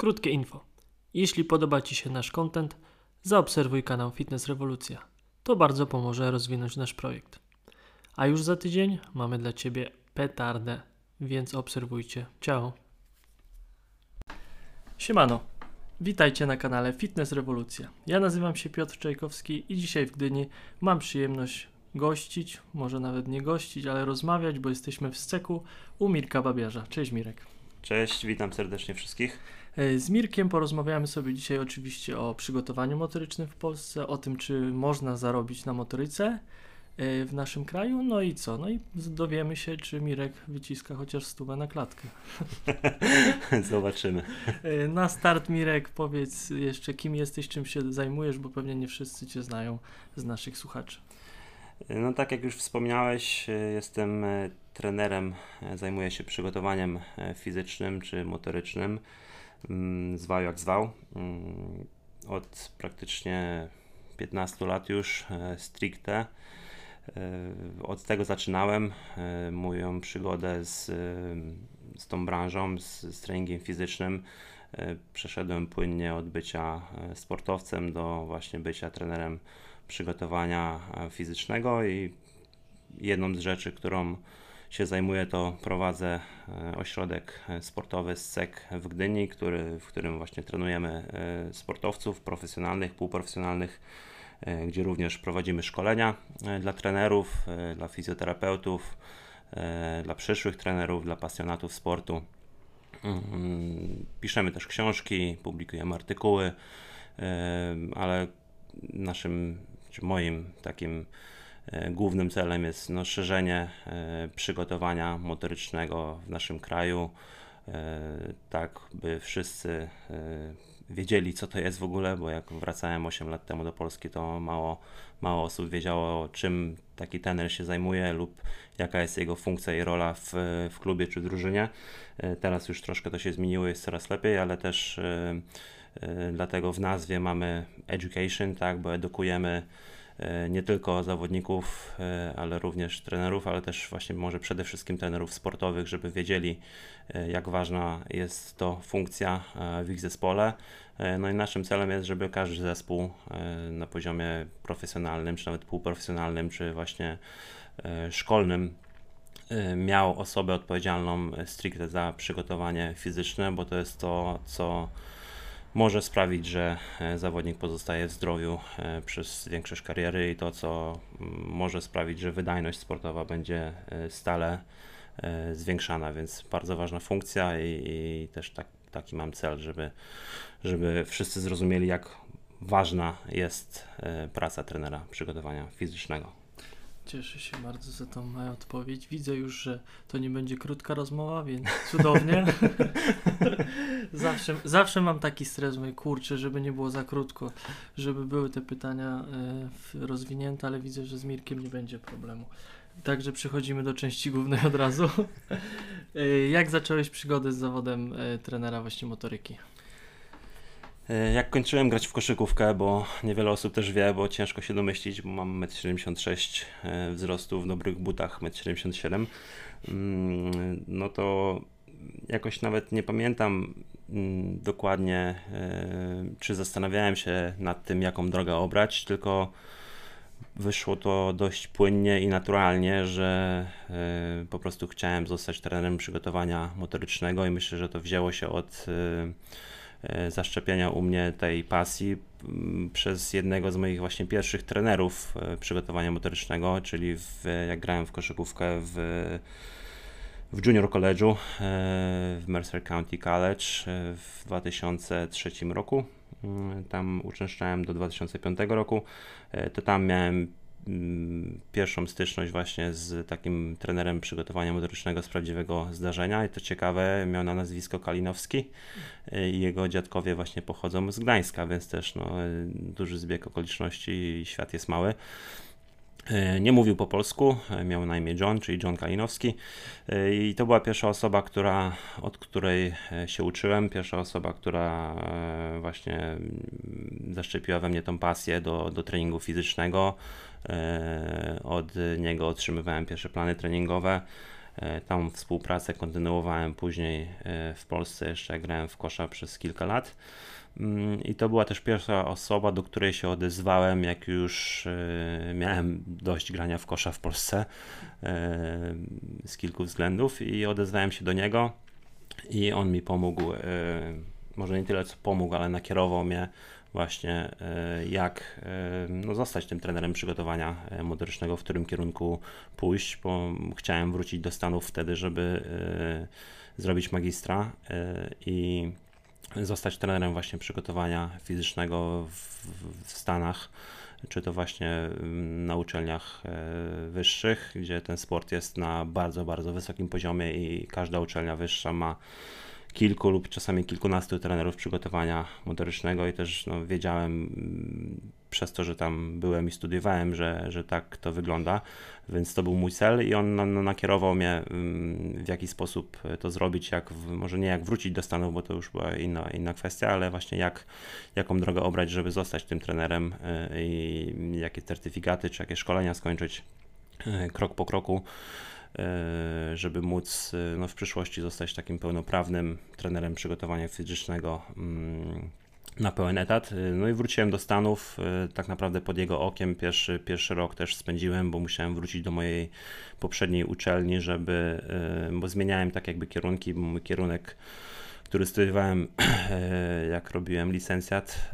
Krótkie info. Jeśli podoba Ci się nasz content, zaobserwuj kanał Fitness Rewolucja. To bardzo pomoże rozwinąć nasz projekt. A już za tydzień mamy dla Ciebie petardę, więc obserwujcie. Ciao! Siemano! Witajcie na kanale Fitness Rewolucja. Ja nazywam się Piotr Czajkowski i dzisiaj w Gdyni mam przyjemność gościć, może nawet nie gościć, ale rozmawiać, bo jesteśmy w SCEK-u u Mirka Babiarza. Cześć Mirek. Cześć, witam serdecznie wszystkich. Z Mirkiem porozmawiamy sobie dzisiaj oczywiście o przygotowaniu motorycznym w Polsce, o tym, czy można zarobić na motoryce w naszym kraju, no i co? No i dowiemy się, czy Mirek wyciska chociaż 100 na klatkę. Zobaczymy. Na start, Mirek, powiedz jeszcze, kim jesteś, czym się zajmujesz, bo pewnie nie wszyscy Cię znają z naszych słuchaczy. No tak jak już wspomniałeś, jestem trenerem, zajmuję się przygotowaniem fizycznym czy motorycznym, zwał jak zwał, od praktycznie 15 lat już stricte. Od tego zaczynałem moją przygodę z tą branżą, z treningiem fizycznym. Przeszedłem płynnie od bycia sportowcem do właśnie bycia trenerem przygotowania fizycznego i jedną z rzeczy, którą się zajmuję, to prowadzę ośrodek sportowy SEC w Gdyni, w którym właśnie trenujemy sportowców profesjonalnych, półprofesjonalnych, gdzie również prowadzimy szkolenia dla trenerów, dla fizjoterapeutów, dla przyszłych trenerów, dla pasjonatów sportu. Piszemy też książki, publikujemy artykuły, ale naszym, czy moim takim głównym celem jest szerzenie przygotowania motorycznego w naszym kraju, tak by wszyscy wiedzieli, co to jest w ogóle, bo jak wracałem 8 lat temu do Polski, to mało osób wiedziało, czym taki trener się zajmuje lub jaka jest jego funkcja i rola w klubie czy drużynie. Teraz już troszkę to się zmieniło, jest coraz lepiej, ale też dlatego w nazwie mamy education, tak, bo edukujemy nie tylko zawodników, ale również trenerów, ale też właśnie może przede wszystkim trenerów sportowych, żeby wiedzieli, jak ważna jest to funkcja w ich zespole. No i naszym celem jest, żeby każdy zespół na poziomie profesjonalnym, czy nawet półprofesjonalnym, czy właśnie szkolnym miał osobę odpowiedzialną stricte za przygotowanie fizyczne, bo to jest to, co może sprawić, że zawodnik pozostaje w zdrowiu przez większość kariery i to, co może sprawić, że wydajność sportowa będzie stale zwiększana, więc bardzo ważna funkcja i też taki mam cel, żeby wszyscy zrozumieli, jak ważna jest praca trenera przygotowania fizycznego. Cieszę się bardzo za tą moją odpowiedź. Widzę już, że to nie będzie krótka rozmowa, więc cudownie. Zawsze mam taki stres, mój kurczę, żeby nie było za krótko, żeby były te pytania rozwinięte, ale widzę, że z Mirkiem nie będzie problemu. Także przechodzimy do części głównej od razu. Jak zacząłeś przygodę z zawodem trenera właśnie motoryki? Jak kończyłem grać w koszykówkę, bo niewiele osób też wie, bo ciężko się domyślić, bo mam 1,76 m wzrostu, w dobrych butach 1,77 m, no to jakoś nawet nie pamiętam dokładnie, czy zastanawiałem się nad tym, jaką drogę obrać, tylko wyszło to dość płynnie i naturalnie, że po prostu chciałem zostać trenerem przygotowania motorycznego i myślę, że to wzięło się od zaszczepienia u mnie tej pasji przez jednego z moich właśnie pierwszych trenerów przygotowania motorycznego, czyli jak grałem w koszykówkę w Junior College'u w Mercer County College w 2003 roku. Tam uczęszczałem do 2005 roku. To tam miałem pierwszą styczność właśnie z takim trenerem przygotowania motorycznego z prawdziwego zdarzenia i to ciekawe, miał na nazwisko Kalinowski i jego dziadkowie właśnie pochodzą z Gdańska, więc też duży zbieg okoliczności i świat jest mały. Nie mówił po polsku, miał na imię John, czyli John Kalinowski i to była pierwsza osoba, od której się uczyłem, pierwsza osoba, która właśnie zaszczepiła we mnie tą pasję do treningu fizycznego. Od niego otrzymywałem pierwsze plany treningowe, Tą współpracę kontynuowałem później w Polsce, jeszcze grałem w kosza przez kilka lat. I to była też pierwsza osoba, do której się odezwałem, jak już miałem dość grania w kosza w Polsce z kilku względów i odezwałem się do niego i on mi pomógł, może nie tyle co pomógł, ale nakierował mnie właśnie jak zostać tym trenerem przygotowania motorycznego, w którym kierunku pójść, bo chciałem wrócić do Stanów wtedy, żeby zrobić magistra i zostać trenerem właśnie przygotowania fizycznego w Stanach, czy to właśnie na uczelniach wyższych, gdzie ten sport jest na bardzo, bardzo wysokim poziomie i każda uczelnia wyższa ma kilku lub czasami kilkunastu trenerów przygotowania motorycznego i też wiedziałem przez to, że tam byłem i studiowałem, że tak to wygląda, więc to był mój cel i on nakierował mnie w jaki sposób to zrobić, może nie jak wrócić do Stanów, bo to już była inna kwestia, ale właśnie jaką drogę obrać, żeby zostać tym trenerem i jakie certyfikaty czy jakie szkolenia skończyć krok po kroku, żeby móc w przyszłości zostać takim pełnoprawnym trenerem przygotowania fizycznego na pełen etat. No i wróciłem do Stanów, tak naprawdę pod jego okiem pierwszy rok też spędziłem, bo musiałem wrócić do mojej poprzedniej uczelni, bo zmieniałem tak jakby kierunki, bo mój kierunek, który studiowałem, jak robiłem licencjat,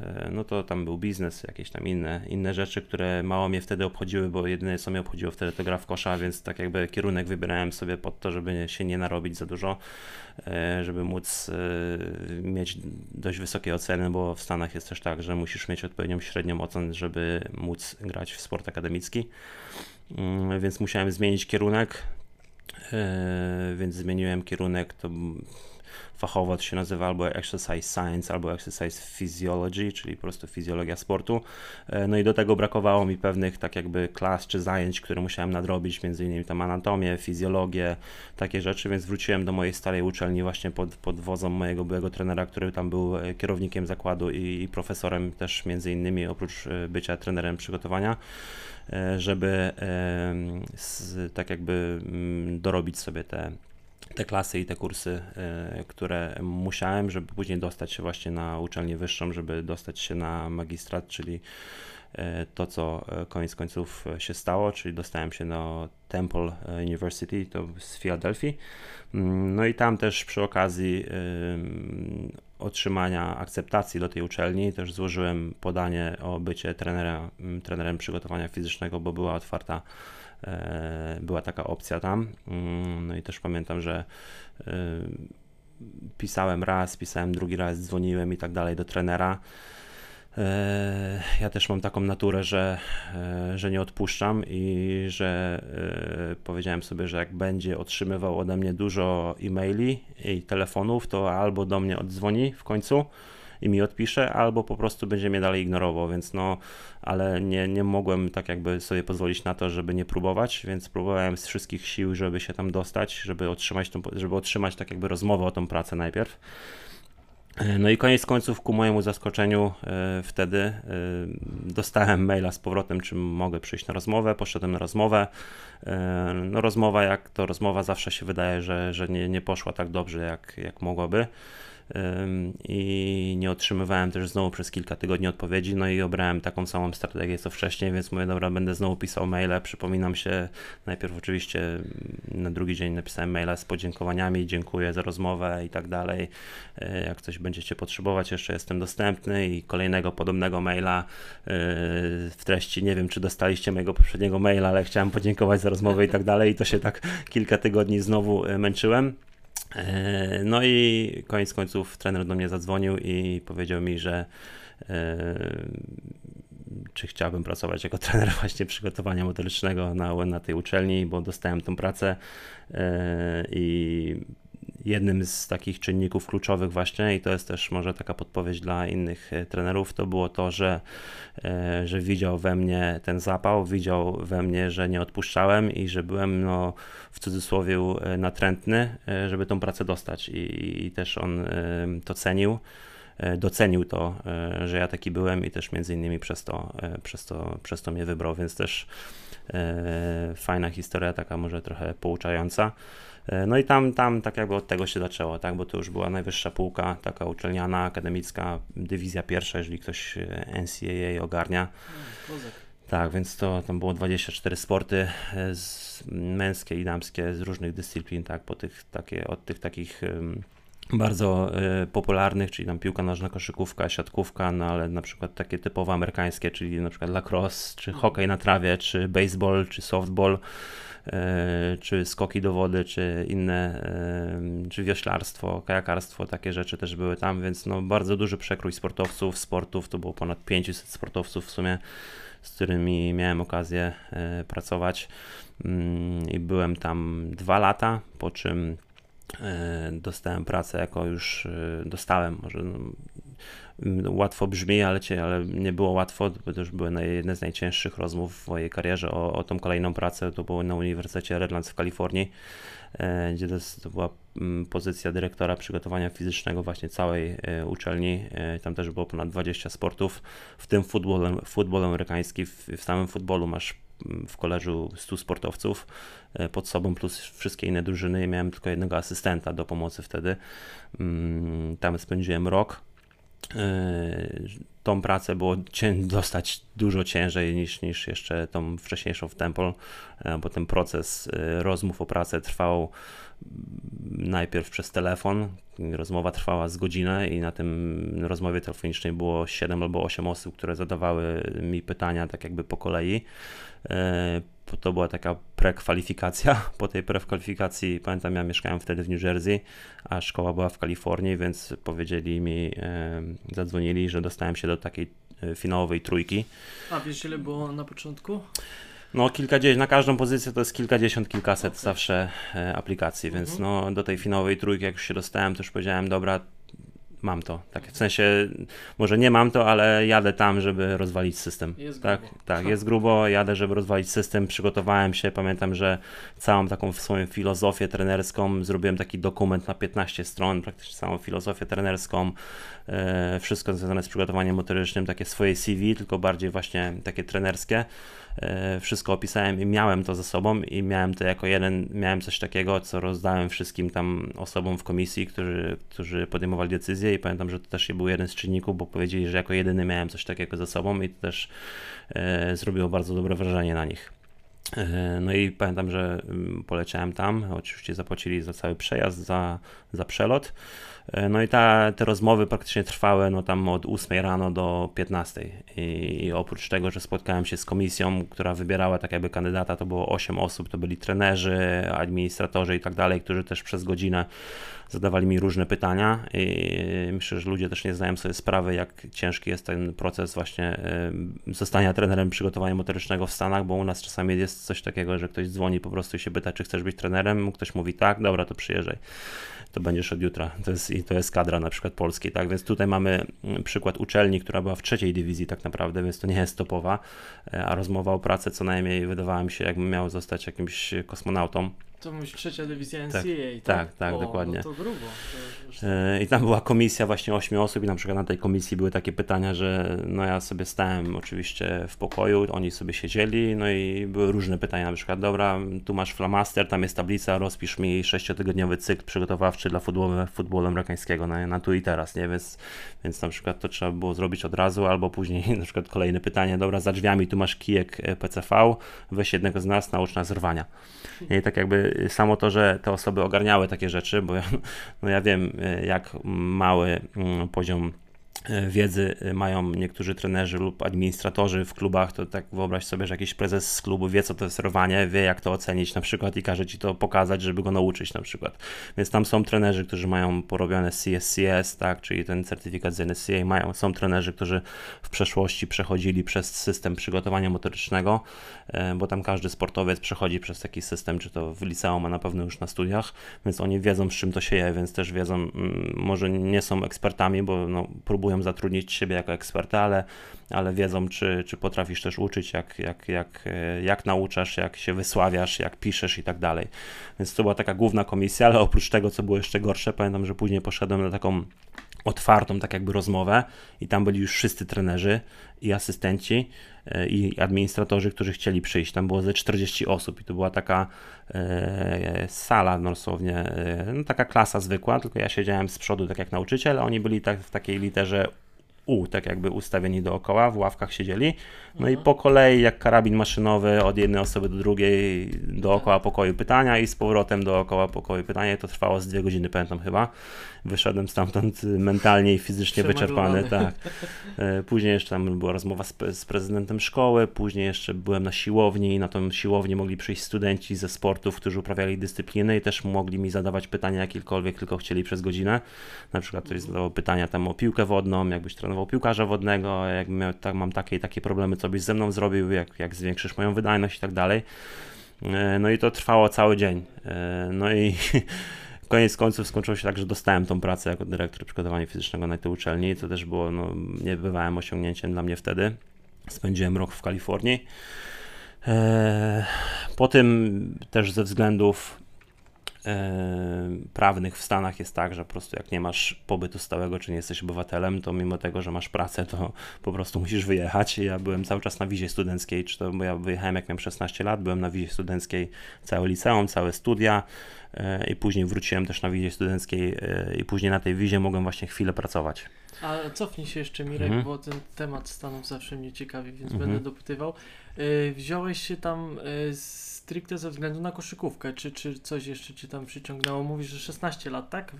to tam był biznes, jakieś tam inne rzeczy, które mało mnie wtedy obchodziły, bo jedyne co mnie obchodziło wtedy to gra w kosza, więc tak jakby kierunek wybierałem sobie pod to, żeby się nie narobić za dużo, żeby móc mieć dość wysokie oceny, bo w Stanach jest też tak, że musisz mieć odpowiednią średnią ocenę, żeby móc grać w sport akademicki, więc musiałem zmienić kierunek, więc zmieniłem kierunek, to fachowo to się nazywa albo Exercise Science, albo Exercise Physiology, czyli po prostu fizjologia sportu. No i do tego brakowało mi pewnych tak jakby klas czy zajęć, które musiałem nadrobić, między innymi tam anatomię, fizjologię, takie rzeczy, więc wróciłem do mojej starej uczelni właśnie pod wodzą mojego byłego trenera, który tam był kierownikiem zakładu i profesorem też między innymi, oprócz bycia trenerem przygotowania, żeby tak jakby dorobić sobie te klasy i te kursy, które musiałem, żeby później dostać się właśnie na uczelnię wyższą, żeby dostać się na magistrat, czyli to, co koniec końców się stało, czyli dostałem się na Temple University, to z Filadelfii. No i tam też przy okazji otrzymania akceptacji do tej uczelni też złożyłem podanie o bycie trenerem przygotowania fizycznego, bo była otwarta, była taka opcja tam. No i też pamiętam, że pisałem raz, pisałem drugi raz, dzwoniłem i tak dalej do trenera. Ja też mam taką naturę, że nie odpuszczam i że powiedziałem sobie, że jak będzie otrzymywał ode mnie dużo e-maili i telefonów, to albo do mnie oddzwoni w końcu i mi odpisze, albo po prostu będzie mnie dalej ignorował, więc ale nie mogłem tak jakby sobie pozwolić na to, żeby nie próbować, więc próbowałem z wszystkich sił, żeby się tam dostać, żeby otrzymać tak jakby rozmowę o tą pracę najpierw. No i koniec końców, ku mojemu zaskoczeniu, wtedy dostałem maila z powrotem, czy mogę przyjść na rozmowę, poszedłem na rozmowę. Rozmowa jak to rozmowa, zawsze się wydaje, że nie poszła tak dobrze, jak mogłaby. I nie otrzymywałem też znowu przez kilka tygodni odpowiedzi, no i obrałem taką samą strategię co wcześniej, więc mówię, dobra, będę znowu pisał maile, przypominam się, najpierw oczywiście na drugi dzień napisałem maila z podziękowaniami, dziękuję za rozmowę i tak dalej, jak coś będziecie potrzebować, jeszcze jestem dostępny, i kolejnego podobnego maila w treści, nie wiem czy dostaliście mojego poprzedniego maila, ale chciałem podziękować za rozmowę i tak dalej, i to się tak kilka tygodni znowu męczyłem. No i koniec końców trener do mnie zadzwonił i powiedział mi, że czy chciałbym pracować jako trener właśnie przygotowania motorycznego na tej uczelni, bo dostałem tą pracę i jednym z takich czynników kluczowych właśnie, i to jest też może taka podpowiedź dla innych trenerów, to było to, że widział we mnie ten zapał, widział we mnie, że nie odpuszczałem i że byłem w cudzysłowie natrętny, żeby tą pracę dostać, i też on to cenił. Docenił to, że ja taki byłem, i też między innymi przez to mnie wybrał, więc też fajna historia, taka może trochę pouczająca. No i tam tak jakby od tego się zaczęło, tak, bo to już była najwyższa półka, taka uczelniana, akademicka, dywizja pierwsza, jeżeli ktoś NCAA ogarnia. Tak, więc to tam było 24 sporty męskie i damskie z różnych dyscyplin, tak, po tych, od tych takich bardzo popularnych, czyli tam piłka nożna, koszykówka, siatkówka, no ale na przykład takie typowo amerykańskie, czyli na przykład lacrosse, czy hokej na trawie, czy baseball, czy softball, czy skoki do wody, czy inne, czy wioślarstwo, kajakarstwo, takie rzeczy też były tam, więc no bardzo duży przekrój sportowców, sportów, to było ponad 500 sportowców w sumie, z którymi miałem okazję pracować i byłem tam 2 lata, po czym dostałem pracę jako już, dostałem, może łatwo brzmi, ale nie było łatwo, bo to już były jedne z najcięższych rozmów w mojej karierze o tą kolejną pracę, to było na Uniwersytecie Redlands w Kalifornii, gdzie to była pozycja dyrektora przygotowania fizycznego właśnie całej uczelni, tam też było ponad 20 sportów, w tym futbol amerykański, w samym futbolu masz w koleżu 100 sportowców pod sobą plus wszystkie inne drużyny. Miałem tylko jednego asystenta do pomocy wtedy. Tam spędziłem rok. Tą pracę było dostać dużo ciężej niż jeszcze tą wcześniejszą w Temple, bo ten proces rozmów o pracę trwał najpierw przez telefon, rozmowa trwała z godzinę i na tym rozmowie telefonicznej było 7 albo 8 osób, które zadawały mi pytania tak jakby po kolei. To była taka prekwalifikacja, po tej prekwalifikacji pamiętam, ja mieszkałem wtedy w New Jersey, a szkoła była w Kalifornii, więc powiedzieli mi, zadzwonili, że dostałem się do takiej finałowej trójki. A wiesz, ile było na początku? No kilkadziesiąt, na każdą pozycję to jest kilkadziesiąt, kilkaset zawsze aplikacji, więc no do tej finałowej trójki jak już się dostałem, to już powiedziałem, dobra, mam to, tak, w sensie, może nie mam to, ale jadę tam, żeby rozwalić system. Jest tak, grubo. Tak, jest grubo, jadę, żeby rozwalić system, przygotowałem się, pamiętam, że całą taką swoją filozofię trenerską, zrobiłem taki dokument na 15 stron, praktycznie całą filozofię trenerską, wszystko związane z przygotowaniem motorycznym, takie swoje CV, tylko bardziej właśnie takie trenerskie. Wszystko opisałem i miałem to ze sobą i miałem to jako jeden, miałem coś takiego, co rozdałem wszystkim tam osobom w komisji, którzy podejmowali decyzje i pamiętam, że to też był jeden z czynników, bo powiedzieli, że jako jedyny miałem coś takiego ze sobą i to też zrobiło bardzo dobre wrażenie na nich. No i pamiętam, że poleciałem tam, oczywiście zapłacili za cały przejazd, za przelot. No i te rozmowy praktycznie trwały no tam od 8 rano do 15 i oprócz tego, że spotkałem się z komisją, która wybierała tak jakby kandydata, to było 8 osób, to byli trenerzy, administratorzy i tak dalej, którzy też przez godzinę zadawali mi różne pytania i myślę, że ludzie też nie zdają sobie sprawy, jak ciężki jest ten proces właśnie zostania trenerem przygotowania motorycznego w Stanach, bo u nas czasami jest coś takiego, że ktoś dzwoni po prostu i się pyta, czy chcesz być trenerem, ktoś mówi tak, dobra, to przyjeżdżaj, to będziesz od jutra. To jest kadra na przykład polskiej, tak, więc tutaj mamy przykład uczelni, która była w 3. dywizji tak naprawdę, więc to nie jest topowa, a rozmowa o pracę co najmniej wydawała mi się, jakbym miał zostać jakimś kosmonautą. To mówisz 3. dywizja NCAA, tak, dokładnie. No to grubo. To już... I tam była komisja właśnie 8 osób i na przykład na tej komisji były takie pytania, że no ja sobie stałem oczywiście w pokoju, oni sobie siedzieli, no i były różne pytania, na przykład dobra, tu masz flamaster, tam jest tablica, rozpisz mi 6-tygodniowy cykl przygotowawczy dla futbolu amerykańskiego na tu i teraz, nie, więc na przykład to trzeba było zrobić od razu, albo później na przykład kolejne pytanie, dobra, za drzwiami tu masz kijek PCV, weź jednego z nas, naucz nas rwania. I tak jakby samo to, że te osoby ogarniały takie rzeczy, bo ja wiem, jak mały poziom wiedzy mają niektórzy trenerzy lub administratorzy w klubach, to tak wyobraź sobie, że jakiś prezes z klubu wie, co to jest rowanie, wie, jak to ocenić na przykład i każe ci to pokazać, żeby go nauczyć na przykład. Więc tam są trenerzy, którzy mają porobione CSCS, tak, czyli ten certyfikat z NCAA są trenerzy, którzy w przeszłości przechodzili przez system przygotowania motorycznego, bo tam każdy sportowiec przechodzi przez taki system, czy to w liceum, a na pewno już na studiach, więc oni wiedzą, z czym to się je, więc też wiedzą, może nie są ekspertami, bo no, próbują zatrudnić siebie jako eksperta, ale wiedzą, czy potrafisz też uczyć, jak nauczasz, jak się wysławiasz, jak piszesz i tak dalej. Więc to była taka główna komisja, ale oprócz tego, co było jeszcze gorsze, pamiętam, że później poszedłem na taką otwartą tak jakby rozmowę i tam byli już wszyscy trenerzy i asystenci i administratorzy, którzy chcieli przyjść. Tam było ze 40 osób i to była taka sala dosłownie, no taka klasa zwykła, tylko ja siedziałem z przodu tak jak nauczyciel, a oni byli tak w takiej literze U, tak jakby ustawieni dookoła, w ławkach siedzieli, no i po kolei jak karabin maszynowy od jednej osoby do drugiej dookoła pokoju pytania i z powrotem dookoła pokoju pytania. To trwało z 2 godziny, pamiętam chyba. Wyszedłem stamtąd mentalnie i fizycznie wyczerpany. Tak. Później jeszcze tam była rozmowa z prezydentem szkoły, później jeszcze byłem na siłowni, na tą siłownię mogli przyjść studenci ze sportów, którzy uprawiali dyscypliny i też mogli mi zadawać pytania jakiekolwiek tylko chcieli przez godzinę. Na przykład ktoś zadawał pytania tam o piłkę wodną, jakbyś trenował piłkarza wodnego, jak tak, mam takie i takie problemy, co byś ze mną zrobił, jak zwiększysz moją wydajność i tak dalej. No i to trwało cały dzień. No i koniec końców skończyło się tak, że dostałem tą pracę jako dyrektor przygotowania fizycznego na tej uczelni, co też było no, niebywałym osiągnięciem dla mnie wtedy. Spędziłem rok w Kalifornii. Po tym też ze względów prawnych w Stanach jest tak, że po prostu jak nie masz pobytu stałego, czy nie jesteś obywatelem, to mimo tego, że masz pracę, to po prostu musisz wyjechać. Ja byłem cały czas na wizie studenckiej, czy to, bo ja wyjechałem jak miałem 16 lat, byłem na wizie studenckiej całe liceum, całe studia i później wróciłem też na wizie studenckiej i później na tej wizie mogłem właśnie chwilę pracować. A cofnij się jeszcze, Mirek, bo ten temat Stanów zawsze mnie ciekawi, więc będę dopytywał. Wziąłeś się tam stricte ze względu na koszykówkę, czy coś jeszcze Cię tam przyciągnęło? Mówisz, że 16 lat, tak?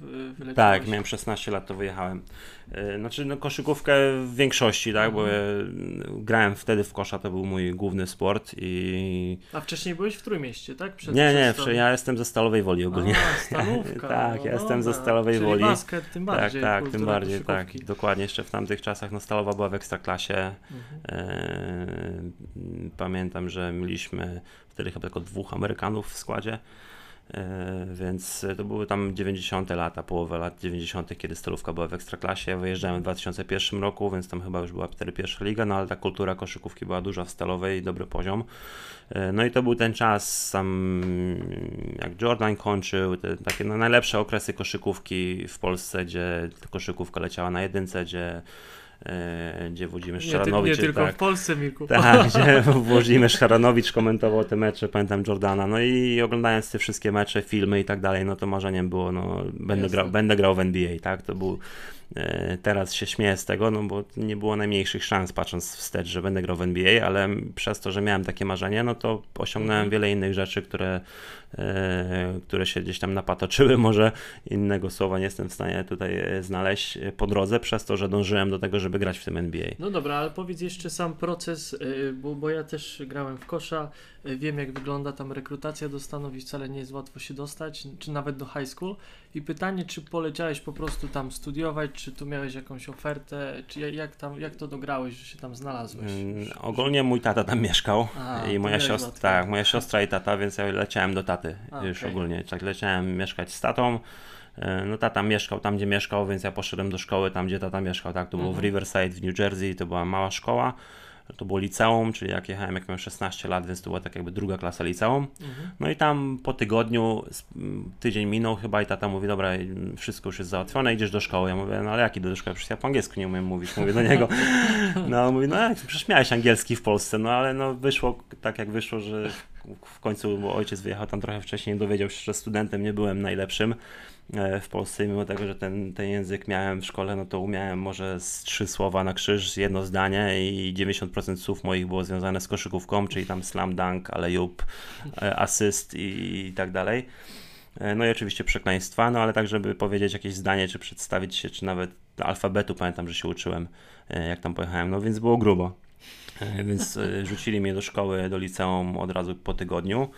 Tak, miałem 16 lat, to wyjechałem. Znaczy, no, koszykówkę w większości, tak? Bo ja grałem wtedy w kosza, to był mój główny sport i... A wcześniej byłeś w Trójmieście, tak? Nie, ja jestem ze Stalowej Woli ogólnie. Stalówka. Tak, ja jestem ze Stalowej Woli. Czyli basket tym bardziej. Tak, tym bardziej, koszykówki. Tak. Dokładnie, jeszcze w tamtych czasach, no, Stalowa była w Ekstraklasie. Pamiętam, że mieliśmy wtedy chyba tylko 2 Amerykanów w składzie, więc to były tam 90. lata, połowa lat 90., kiedy Stalówka była w Ekstraklasie. Ja wyjeżdżałem w 2001 roku, więc tam chyba już była wtedy pierwsza liga, no ale ta kultura koszykówki była duża w Stalowej, dobry poziom. No i to był ten czas, sam jak Jordan kończył, te takie no, najlepsze okresy koszykówki w Polsce, gdzie koszykówka leciała na jedynce, gdzie Włodzimierz Charanowicz... Nie tylko tak, w Polsce, Mirku. Tak, gdzie Włodzimierz Charanowicz komentował te mecze, pamiętam Jordana, no i oglądając te wszystkie mecze, filmy i tak dalej, no to marzeniem było, no będę grał w NBA, tak, to był... Teraz się śmieję z tego, no bo nie było najmniejszych szans, patrząc wstecz, że będę grał w NBA, ale przez to, że miałem takie marzenie, no to osiągnąłem wiele innych rzeczy, które się gdzieś tam napatoczyły, może innego słowa nie jestem w stanie tutaj znaleźć po drodze, przez to, że dążyłem do tego, żeby grać w tym NBA. No dobra, ale powiedz jeszcze sam proces, bo ja też grałem w kosza, wiem jak wygląda tam rekrutacja do Stanów i wcale nie jest łatwo się dostać, czy nawet do high school. I pytanie, czy poleciałeś po prostu tam studiować, czy tu miałeś jakąś ofertę, czy jak to dograłeś, że się tam znalazłeś? Ogólnie mój tata tam mieszkał i moja siostra i tata, więc ja leciałem do taty ogólnie. Tak, leciałem mieszkać z tatą. No tata mieszkał tam, gdzie mieszkał, więc ja poszedłem do szkoły tam, gdzie tata mieszkał. Tak, to było w Riverside w New Jersey, to była mała szkoła. To było liceum, czyli jak jechałem, jak miałem 16 lat, więc to była tak jakby 2. klasa liceum. No i tam po tygodniu, tydzień minął chyba i tata mówi, dobra, wszystko już jest załatwione, idziesz do szkoły. Ja mówię, no ale jak idę do szkoły, przecież ja po angielsku nie umiem mówić, mówię do niego. No mówi, no przecież miałeś angielski w Polsce, no ale no wyszło tak jak wyszło, że w końcu, bo ojciec wyjechał tam trochę wcześniej, dowiedział się, że studentem nie byłem najlepszym w Polsce, mimo tego, że ten język miałem w szkole, no to umiałem może z 3 słowa na krzyż, 1 zdanie i 90% słów moich było związane z koszykówką, czyli tam slam dunk, alley-oop, asyst i tak dalej. No i oczywiście przekleństwa, no ale tak, żeby powiedzieć jakieś zdanie, czy przedstawić się, czy nawet alfabetu, pamiętam, że się uczyłem, jak tam pojechałem, no więc było grubo. Więc rzucili mnie do szkoły, do liceum od razu po tygodniu.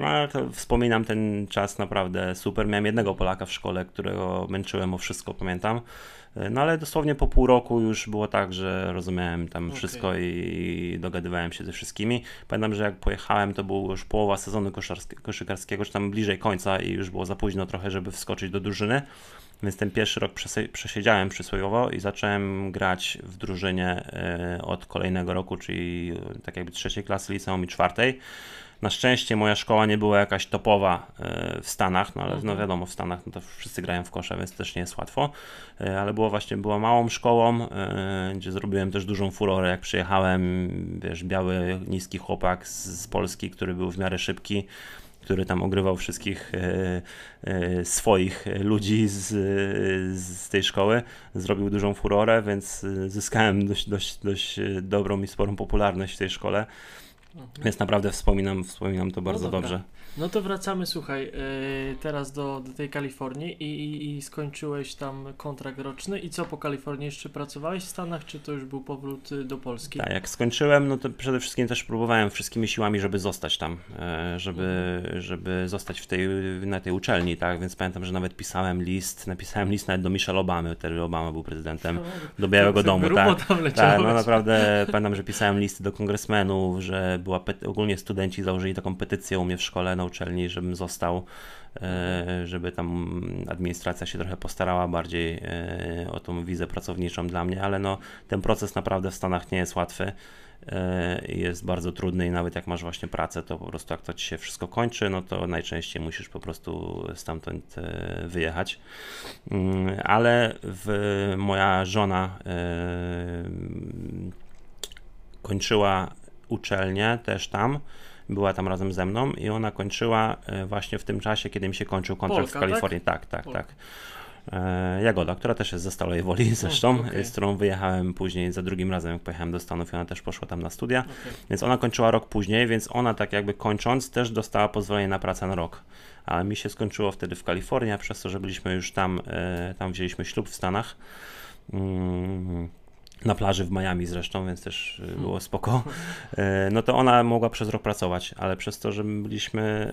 No ale to wspominam ten czas naprawdę super. Miałem 1 Polaka w szkole, którego męczyłem o wszystko, pamiętam. No ale dosłownie po pół roku już było tak, że rozumiałem tam wszystko i dogadywałem się ze wszystkimi. Pamiętam, że jak pojechałem, to była już połowa sezonu koszykarskiego, czy tam bliżej końca i już było za późno trochę, żeby wskoczyć do drużyny. Więc ten pierwszy rok przesiedziałem przysłowiowo i zacząłem grać w drużynie od kolejnego roku, czyli tak jakby 3. klasy liceum i 4. Na szczęście moja szkoła nie była jakaś topowa w Stanach, no ale no wiadomo, w Stanach no to wszyscy grają w kosze, więc też nie jest łatwo, ale była małą szkołą, gdzie zrobiłem też dużą furorę, jak przyjechałem, wiesz, biały, niski chłopak z Polski, który był w miarę szybki, który tam ogrywał wszystkich swoich ludzi z tej szkoły, zrobił dużą furorę, więc zyskałem dość dobrą i sporą popularność w tej szkole. Więc naprawdę wspominam to bardzo dobrze. No to wracamy, słuchaj, teraz do tej Kalifornii i skończyłeś tam kontrakt roczny i co po Kalifornii? Jeszcze pracowałeś w Stanach, czy to już był powrót do Polski? Tak, jak skończyłem, no to przede wszystkim też próbowałem wszystkimi siłami, żeby zostać tam, żeby zostać na tej uczelni, tak, więc pamiętam, że nawet napisałem list nawet do Michelle Obamy, wtedy Obama był prezydentem, do Białego Domu, tak, no naprawdę pamiętam, że pisałem listy do kongresmenów, że ogólnie studenci założyli taką petycję u mnie w szkole, na uczelni, żebym został, żeby tam administracja się trochę postarała bardziej o tą wizę pracowniczą dla mnie, ale no ten proces naprawdę w Stanach nie jest łatwy, jest bardzo trudny i nawet jak masz właśnie pracę, to po prostu jak to ci się wszystko kończy, no to najczęściej musisz po prostu stamtąd wyjechać, ale moja żona kończyła uczelnię też tam, była tam razem ze mną i ona kończyła właśnie w tym czasie, kiedy mi się kończył kontrakt w Kalifornii. Tak. Jagoda, która też jest ze Stalowej Woli zresztą, z którą wyjechałem później za drugim razem, jak pojechałem do Stanów i ona też poszła tam na studia, więc ona kończyła rok później, więc ona tak jakby kończąc też dostała pozwolenie na pracę na rok. Ale mi się skończyło wtedy w Kalifornii, przez to, że byliśmy już tam wzięliśmy ślub w Stanach. Na plaży w Miami zresztą, więc też było spoko, no to ona mogła przez rok pracować, ale przez to, że byliśmy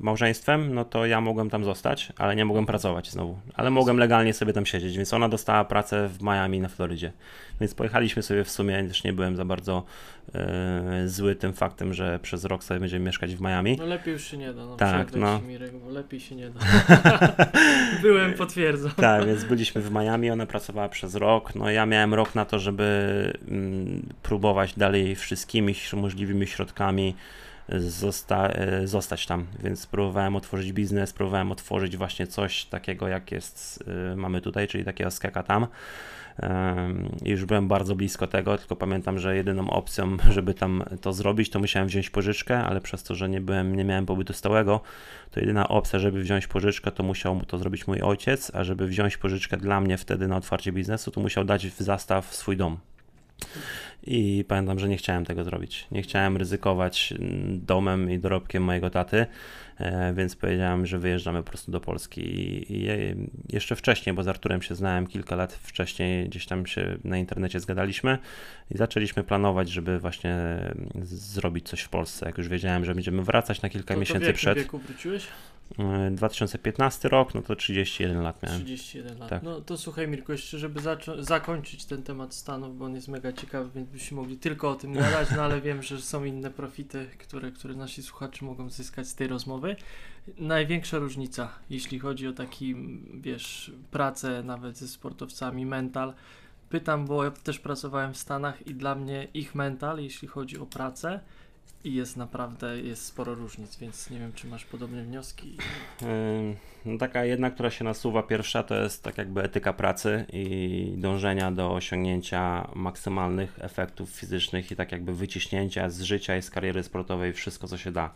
małżeństwem, no to ja mogłem tam zostać, ale nie mogłem pracować znowu, ale mogłem legalnie sobie tam siedzieć, więc ona dostała pracę w Miami na Florydzie, więc pojechaliśmy sobie w sumie, też nie byłem za bardzo zły tym faktem, że przez rok sobie będziemy mieszkać w Miami. No lepiej już się nie da, Mirek, bo lepiej się nie da. Byłem, potwierdzam. Tak, więc byliśmy w Miami, ona pracowała przez rok, no ja miałem rok na to, żeby próbować dalej wszystkimi możliwymi środkami zostać tam, więc próbowałem otworzyć biznes, próbowałem otworzyć właśnie coś takiego, jak jest, mamy tutaj, czyli takiego skeka tam. I już byłem bardzo blisko tego, tylko pamiętam, że jedyną opcją, żeby tam to zrobić, to musiałem wziąć pożyczkę, ale przez to, że nie miałem pobytu stałego, to jedyna opcja, żeby wziąć pożyczkę, to musiał to zrobić mój ojciec, a żeby wziąć pożyczkę dla mnie wtedy na otwarcie biznesu, to musiał dać w zastaw swój dom. I pamiętam, że nie chciałem tego zrobić. Nie chciałem ryzykować domem i dorobkiem mojego taty, więc powiedziałem, że wyjeżdżamy po prostu do Polski. I jeszcze wcześniej, bo z Arturem się znałem kilka lat wcześniej, gdzieś tam się na internecie zgadaliśmy i zaczęliśmy planować, żeby właśnie zrobić coś w Polsce. Jak już wiedziałem, że będziemy wracać na kilka miesięcy przed. W jakim wieku wróciłeś? 2015 rok, no to 31 lat miałem. 31 lat. Tak. No to słuchaj, Mirku, jeszcze żeby zakończyć ten temat Stanów, bo on jest mega ciekawy, więc byśmy mogli tylko o tym gadać, no ale wiem, że są inne profity, które nasi słuchacze mogą zyskać z tej rozmowy. Największa różnica, jeśli chodzi o taki, wiesz, pracę nawet ze sportowcami, mental. Pytam, bo ja też pracowałem w Stanach i dla mnie ich mental, jeśli chodzi o pracę, i jest naprawdę sporo różnic, więc nie wiem, czy masz podobne wnioski. No taka jedna, która się nasuwa pierwsza, to jest tak jakby etyka pracy i dążenia do osiągnięcia maksymalnych efektów fizycznych i tak jakby wyciśnięcia z życia i z kariery sportowej wszystko, co się da.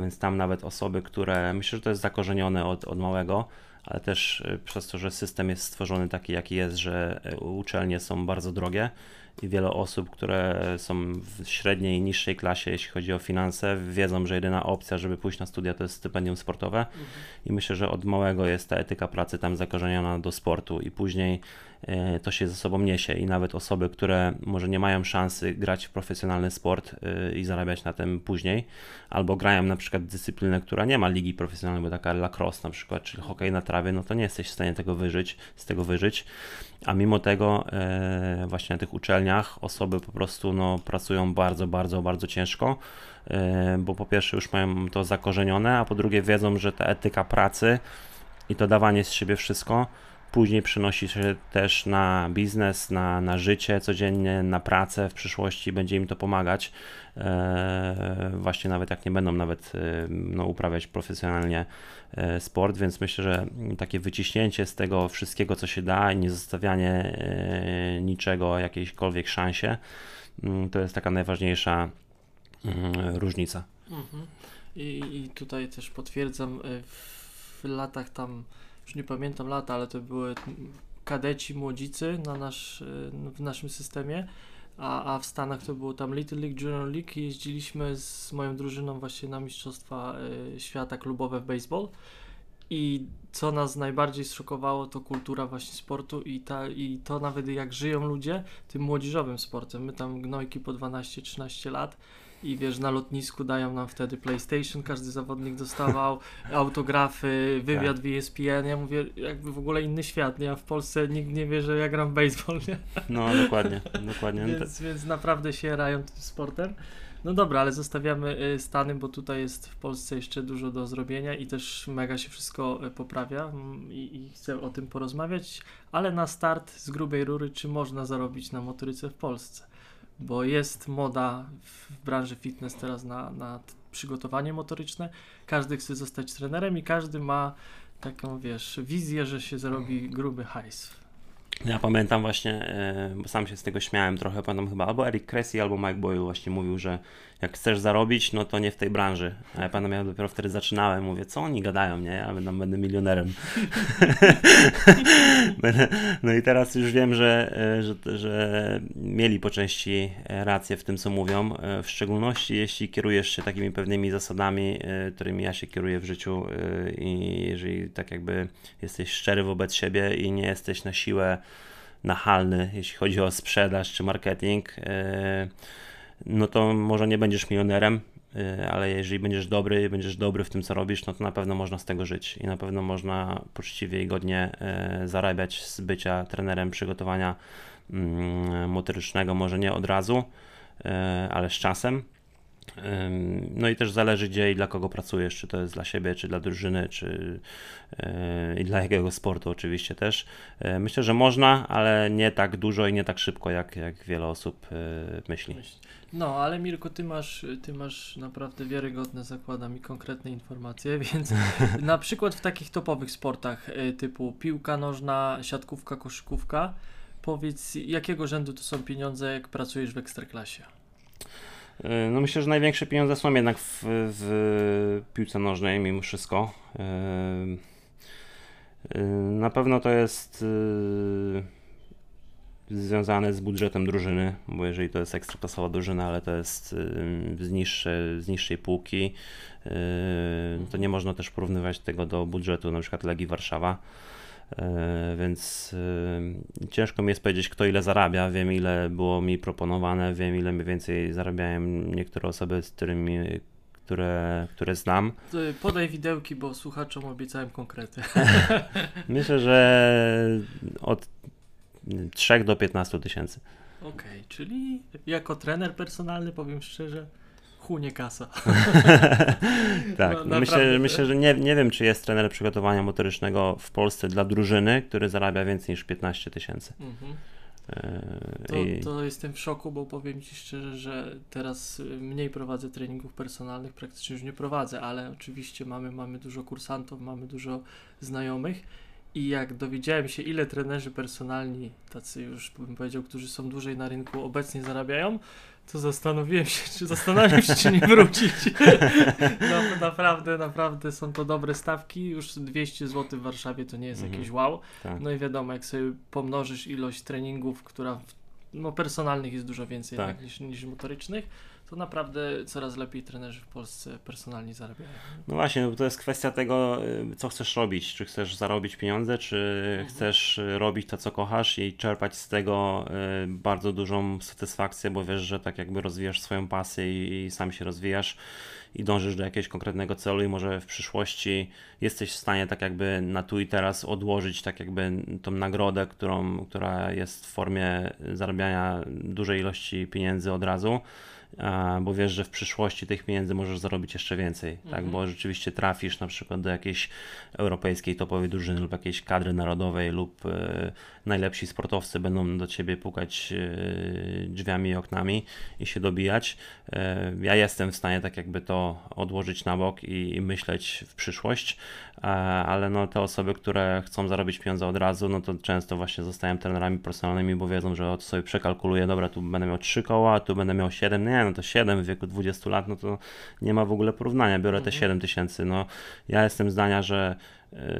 Więc tam nawet osoby, które, myślę, że to jest zakorzenione od małego, ale też przez to, że system jest stworzony taki, jaki jest, że uczelnie są bardzo drogie i wiele osób, które są w średniej i niższej klasie, jeśli chodzi o finanse, wiedzą, że jedyna opcja, żeby pójść na studia, to jest stypendium sportowe. I myślę, że od małego jest ta etyka pracy tam zakorzeniona do sportu i później to się ze sobą niesie i nawet osoby, które może nie mają szansy grać w profesjonalny sport i zarabiać na tym później, albo grają na przykład dyscyplinę, która nie ma ligi profesjonalnej, bo taka lacrosse na przykład, czyli hokej na trawie, no to nie jesteś w stanie z tego wyżyć, a mimo tego właśnie na tych uczelniach osoby po prostu pracują bardzo, bardzo, bardzo ciężko, bo po pierwsze już mają to zakorzenione, a po drugie wiedzą, że ta etyka pracy i to dawanie z siebie wszystko Później przenosi się też na biznes, na życie codziennie, na pracę w przyszłości, będzie im to pomagać. Właśnie nawet jak nie będą nawet uprawiać profesjonalnie sport, więc myślę, że takie wyciśnięcie z tego wszystkiego, co się da i nie zostawianie niczego, jakiejkolwiek szansie, to jest taka najważniejsza różnica. I tutaj też potwierdzam, w latach tam, już nie pamiętam lata, ale to były kadeci, młodzicy w naszym systemie, a w Stanach to było tam Little League, Junior League i jeździliśmy z moją drużyną właśnie na mistrzostwa świata klubowe w baseball. I co nas najbardziej zszokowało, to kultura właśnie sportu i to nawet jak żyją ludzie tym młodzieżowym sportem. My tam gnojki po 12-13 lat i wiesz, na lotnisku dają nam wtedy PlayStation, każdy zawodnik dostawał autografy, wywiad w ESPN. Ja mówię, jakby w ogóle inny świat, nie? A w Polsce nikt nie wie, że ja gram w baseball, nie? No, dokładnie. Więc naprawdę się jarają tym sportem. No dobra, ale zostawiamy Stany, bo tutaj jest w Polsce jeszcze dużo do zrobienia i też mega się wszystko poprawia i chcę o tym porozmawiać, ale na start z grubej rury, czy można zarobić na motoryce w Polsce? Bo jest moda w branży fitness teraz na przygotowanie motoryczne, każdy chce zostać trenerem i każdy ma taką, wiesz, wizję, że się zarobi gruby hajs. Ja pamiętam właśnie, bo sam się z tego śmiałem trochę, pamiętam chyba albo Eric Cressey, albo Mike Boyle właśnie mówił, że jak chcesz zarobić, no to nie w tej branży. A ja pamiętam, ja dopiero wtedy zaczynałem, mówię, co oni gadają, nie? Ja będę milionerem. No i teraz już wiem, że mieli po części rację w tym, co mówią, w szczególności jeśli kierujesz się takimi pewnymi zasadami, którymi ja się kieruję w życiu i jeżeli tak jakby jesteś szczery wobec siebie i nie jesteś na siłę nachalny, jeśli chodzi o sprzedaż czy marketing, no to może nie będziesz milionerem, ale jeżeli będziesz dobry w tym, co robisz, no to na pewno można z tego żyć i na pewno można poczciwie i godnie zarabiać z bycia trenerem przygotowania motorycznego, może nie od razu, ale z czasem. No i też zależy, gdzie i dla kogo pracujesz, czy to jest dla siebie, czy dla drużyny, czy i dla jakiego sportu oczywiście też. Myślę, że można, ale nie tak dużo i nie tak szybko, jak wiele osób myśli. No, ale Mirku, ty masz naprawdę wiarygodne, zakładam, i konkretne informacje, więc na przykład w takich topowych sportach typu piłka nożna, siatkówka, koszykówka, powiedz, jakiego rzędu to są pieniądze, jak pracujesz w Ekstraklasie? No myślę, że największe pieniądze są jednak w piłce nożnej mimo wszystko. Na pewno to jest związane z budżetem drużyny, bo jeżeli to jest ekstraklasowa drużyna, ale to jest z niższej półki, to nie można też porównywać tego do budżetu na przykład Legii Warszawa. Więc ciężko mi jest powiedzieć, kto ile zarabia. Wiem, ile było mi proponowane, wiem, ile mniej więcej zarabiają niektóre osoby, z którymi, które znam. Podaj widełki, bo słuchaczom obiecałem konkrety. Myślę, że od 3 do 15 tysięcy. Okej, czyli jako trener personalny, powiem szczerze, nie kasa. Tak, no, myślę, że nie wiem, czy jest trener przygotowania motorycznego w Polsce dla drużyny, który zarabia więcej niż 15 tysięcy. Mhm. To jestem w szoku, bo powiem Ci szczerze, że teraz mniej prowadzę treningów personalnych, praktycznie już nie prowadzę, ale oczywiście mamy dużo kursantów, mamy dużo znajomych i jak dowiedziałem się, ile trenerzy personalni, tacy już bym powiedział, którzy są dłużej na rynku, obecnie zarabiają, to zastanawiam się, czy nie wrócić. No, naprawdę są to dobre stawki. Już 200 zł w Warszawie to nie jest jakieś wow. Tak. No i wiadomo, jak sobie pomnożysz ilość treningów, która personalnych jest dużo więcej niż motorycznych, to naprawdę coraz lepiej trenerzy w Polsce personalnie zarabiają. No właśnie, bo to jest kwestia tego, co chcesz robić. Czy chcesz zarobić pieniądze, czy chcesz robić to, co kochasz i czerpać z tego bardzo dużą satysfakcję, bo wiesz, że tak jakby rozwijasz swoją pasję i sam się rozwijasz i dążysz do jakiegoś konkretnego celu i może w przyszłości jesteś w stanie tak jakby na tu i teraz odłożyć tak jakby tą nagrodę, która jest w formie zarabiania dużej ilości pieniędzy od razu bo wiesz, że w przyszłości tych pieniędzy możesz zarobić jeszcze więcej, tak? Bo rzeczywiście trafisz na przykład do jakiejś europejskiej topowej drużyny lub jakiejś kadry narodowej lub najlepsi sportowcy będą do ciebie pukać drzwiami i oknami i się dobijać. Ja jestem w stanie tak jakby to odłożyć na bok i myśleć w przyszłość, ale no te osoby, które chcą zarobić pieniądze od razu, no to często właśnie zostają trenerami personalnymi, bo wiedzą, że to sobie przekalkuluję, dobra, tu będę miał 3 koła, tu będę miał 7, nie, no to 7 w wieku 20 lat, no to nie ma w ogóle porównania, biorę te 7 tysięcy, no ja jestem zdania, że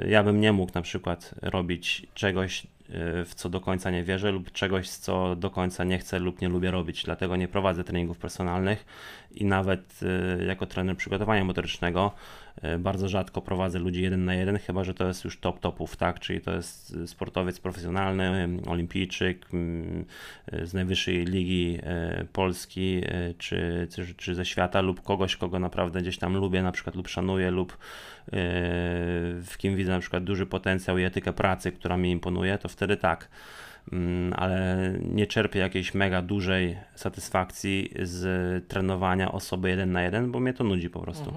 ja bym nie mógł na przykład robić czegoś, w co do końca nie wierzę lub czegoś, co do końca nie chcę lub nie lubię robić, dlatego nie prowadzę treningów personalnych i nawet jako trener przygotowania motorycznego bardzo rzadko prowadzę ludzi 1 na 1, chyba że to jest już top topów, tak? Czyli to jest sportowiec profesjonalny, olimpijczyk z najwyższej ligi Polski czy ze świata lub kogoś, kogo naprawdę gdzieś tam lubię na przykład lub szanuję lub w kim widzę na przykład duży potencjał i etykę pracy, która mi imponuje, to wtedy tak, ale nie czerpię jakiejś mega dużej satysfakcji z trenowania osoby 1 na 1, bo mnie to nudzi po prostu.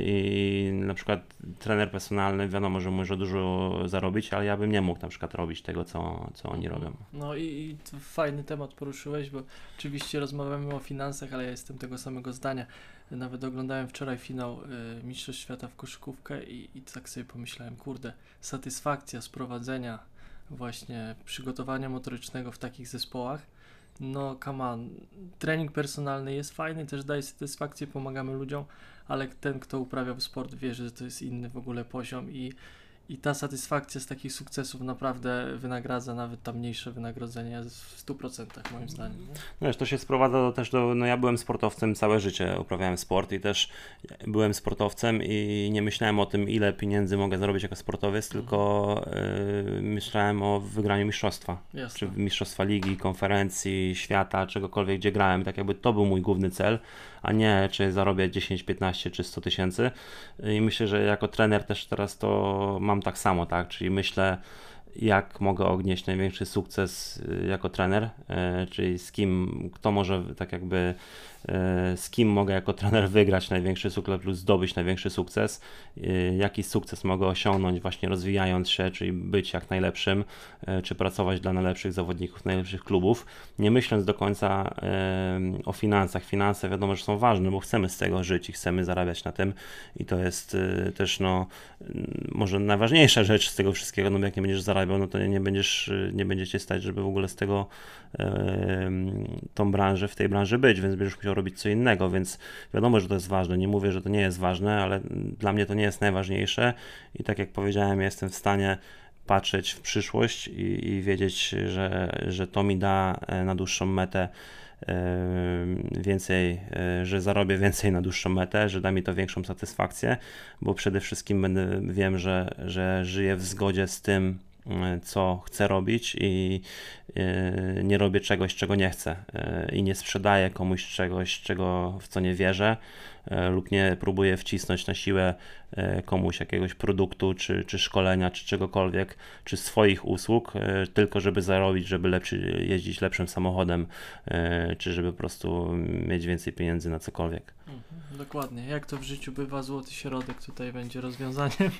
I na przykład trener personalny, wiadomo, że może dużo zarobić, ale ja bym nie mógł na przykład robić tego, co oni robią. No i fajny temat poruszyłeś, bo oczywiście rozmawiamy o finansach, ale ja jestem tego samego zdania. Nawet oglądałem wczoraj finał Mistrzostw Świata w koszykówkę i tak sobie pomyślałem, kurde, satysfakcja z prowadzenia właśnie przygotowania motorycznego w takich zespołach, no come on, trening personalny jest fajny, też daje satysfakcję, pomagamy ludziom, ale ten, kto uprawiał sport, wie, że to jest inny w ogóle poziom i ta satysfakcja z takich sukcesów naprawdę wynagradza nawet tam mniejsze wynagrodzenia w 100% moim zdaniem. Wiesz, to się sprowadza też do, no ja byłem sportowcem całe życie, uprawiałem sport i też byłem sportowcem i nie myślałem o tym, ile pieniędzy mogę zarobić jako sportowiec, tylko myślałem o wygraniu mistrzostwa. Jasne. Czy mistrzostwa ligi, konferencji, świata, czegokolwiek, gdzie grałem, tak jakby to był mój główny cel, a nie czy zarobię 10, 15 czy 100 tysięcy i myślę, że jako trener też teraz to mam tak samo, tak? Czyli myślę, jak mogę odnieść największy sukces jako trener, czyli z kim, kto może tak jakby, z kim mogę jako trener wygrać największy sukces lub zdobyć największy sukces, jaki sukces mogę osiągnąć właśnie rozwijając się, czyli być jak najlepszym, czy pracować dla najlepszych zawodników, najlepszych klubów, nie myśląc do końca o finansach. Finanse wiadomo, że są ważne, bo chcemy z tego żyć i chcemy zarabiać na tym i to jest też no może najważniejsza rzecz z tego wszystkiego, no jak nie będziesz zarabiał, no to nie będziecie stać, żeby w ogóle z tego w tej branży być, więc będziesz musiał robić co innego, więc wiadomo, że to jest ważne, nie mówię, że to nie jest ważne, ale dla mnie to nie jest najważniejsze i tak jak powiedziałem, jestem w stanie patrzeć w przyszłość i wiedzieć, że to mi da na dłuższą metę więcej, że zarobię więcej na dłuższą metę, że da mi to większą satysfakcję, bo przede wszystkim wiem, że żyję w zgodzie z tym, co chcę robić i nie robię czegoś, czego nie chcę i nie sprzedaję komuś czegoś, w co nie wierzę lub nie próbuję wcisnąć na siłę komuś jakiegoś produktu, czy szkolenia, czy czegokolwiek, czy swoich usług, tylko żeby zarobić, żeby jeździć lepszym samochodem, czy żeby po prostu mieć więcej pieniędzy na cokolwiek. Dokładnie, jak to w życiu bywa, złoty środek tutaj będzie rozwiązaniem,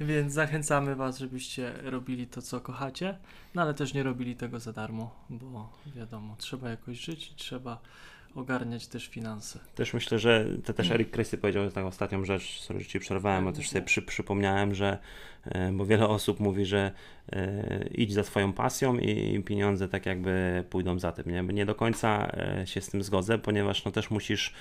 więc zachęcamy Was, żebyście robili to, co kochacie, no ale też nie robili tego za darmo, bo wiadomo, trzeba jakoś żyć i trzeba ogarniać też finanse. Też myślę, że to też Eric Cressey powiedział taką ostatnią rzecz, sorry, że Ci przerwałem, a też sobie przypomniałem, że bo wiele osób mówi, że idź za swoją pasją i pieniądze tak jakby pójdą za tym. Nie do końca się z tym zgodzę, ponieważ no też musisz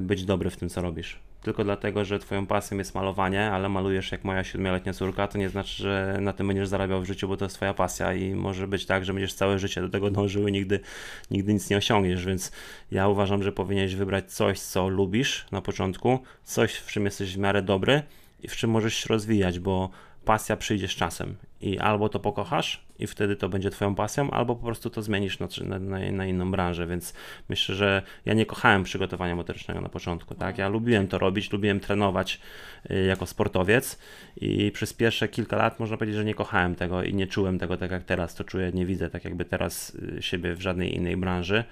być dobry w tym, co robisz. Tylko dlatego, że twoją pasją jest malowanie, ale malujesz jak moja 7-letnia córka, to nie znaczy, że na tym będziesz zarabiał w życiu, bo to jest twoja pasja i może być tak, że będziesz całe życie do tego dążył i nigdy nic nie osiągniesz, więc ja uważam, że powinieneś wybrać coś, co lubisz na początku, coś, w czym jesteś w miarę dobry i w czym możesz się rozwijać, bo pasja przyjdzie z czasem i albo to pokochasz i wtedy to będzie twoją pasją, albo po prostu to zmienisz na inną branżę, więc myślę, że ja nie kochałem przygotowania motorycznego na początku, tak? Ja lubiłem to robić, lubiłem trenować jako sportowiec i przez pierwsze kilka lat można powiedzieć, że nie kochałem tego i nie czułem tego tak jak teraz, to czuję, nie widzę tak jakby teraz siebie w żadnej innej branży.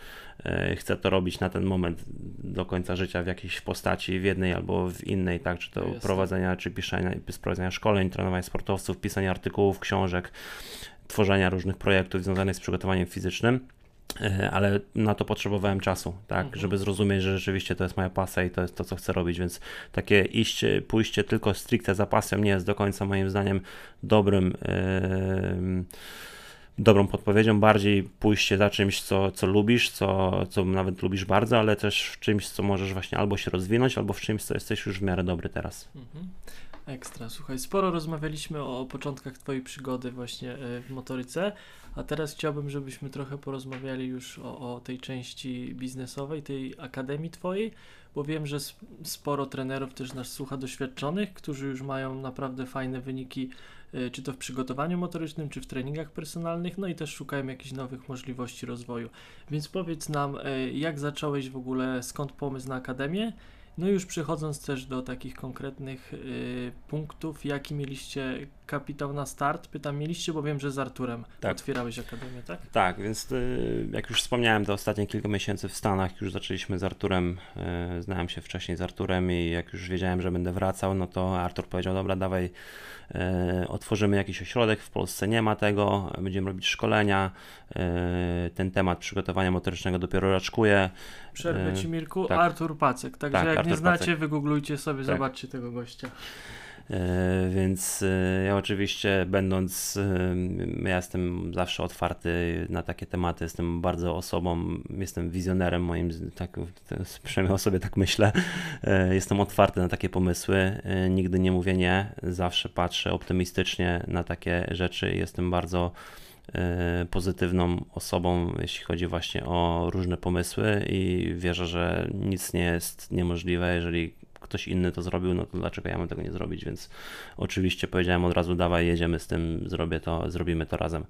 Chcę to robić na ten moment do końca życia w jakiejś postaci, w jednej albo w innej, tak? Czy to prowadzenia, czy pisania, prowadzenia szkoleń, trenowań sportowców, pisania artykułów, książek, tworzenia różnych projektów związanych z przygotowaniem fizycznym, ale na to potrzebowałem czasu, tak, żeby zrozumieć, że rzeczywiście to jest moja pasja i to jest to, co chcę robić, więc takie pójście tylko stricte za pasją nie jest do końca moim zdaniem dobrą podpowiedzią, bardziej pójście za czymś, co lubisz, co nawet lubisz bardzo, ale też w czymś, co możesz właśnie albo się rozwinąć, albo w czymś, co jesteś już w miarę dobry teraz. Ekstra, słuchaj, sporo rozmawialiśmy o początkach twojej przygody właśnie w motoryce, a teraz chciałbym, żebyśmy trochę porozmawiali już o tej części biznesowej, tej akademii twojej, bo wiem, że sporo trenerów też nas słucha doświadczonych, którzy już mają naprawdę fajne wyniki, czy to w przygotowaniu motorycznym, czy w treningach personalnych, no i też szukają jakichś nowych możliwości rozwoju. Więc powiedz nam, jak zacząłeś w ogóle, skąd pomysł na akademię? No już przechodząc też do takich konkretnych punktów, jaki mieliście kapitał na start? Pytam mieliście, bo wiem, że z Arturem otwierałeś akademię, tak? Tak, więc jak już wspomniałem, te ostatnie kilka miesięcy w Stanach już zaczęliśmy z Arturem, znałem się wcześniej z Arturem i jak już wiedziałem, że będę wracał, no to Artur powiedział, dobra, dawaj, otworzymy jakiś ośrodek, w Polsce nie ma tego, będziemy robić szkolenia, ten temat przygotowania motorycznego dopiero raczkuje. Przerwę Ci, Mirku, tak. Artur Pacek, także tak, jak Artur nie znacie, Pacek. Wygooglujcie sobie, tak. Zobaczcie tego gościa. Więc ja oczywiście ja jestem zawsze otwarty na takie tematy, jestem bardzo jestem wizjonerem moim, tak, przynajmniej o sobie tak myślę, jestem otwarty na takie pomysły, nigdy nie mówię nie, zawsze patrzę optymistycznie na takie rzeczy, jestem bardzo pozytywną osobą, jeśli chodzi właśnie o różne pomysły i wierzę, że nic nie jest niemożliwe, jeżeli ktoś inny to zrobił, no to dlaczego ja mam tego nie zrobić, więc oczywiście powiedziałem od razu, dawaj, jedziemy z tym, zrobimy to razem.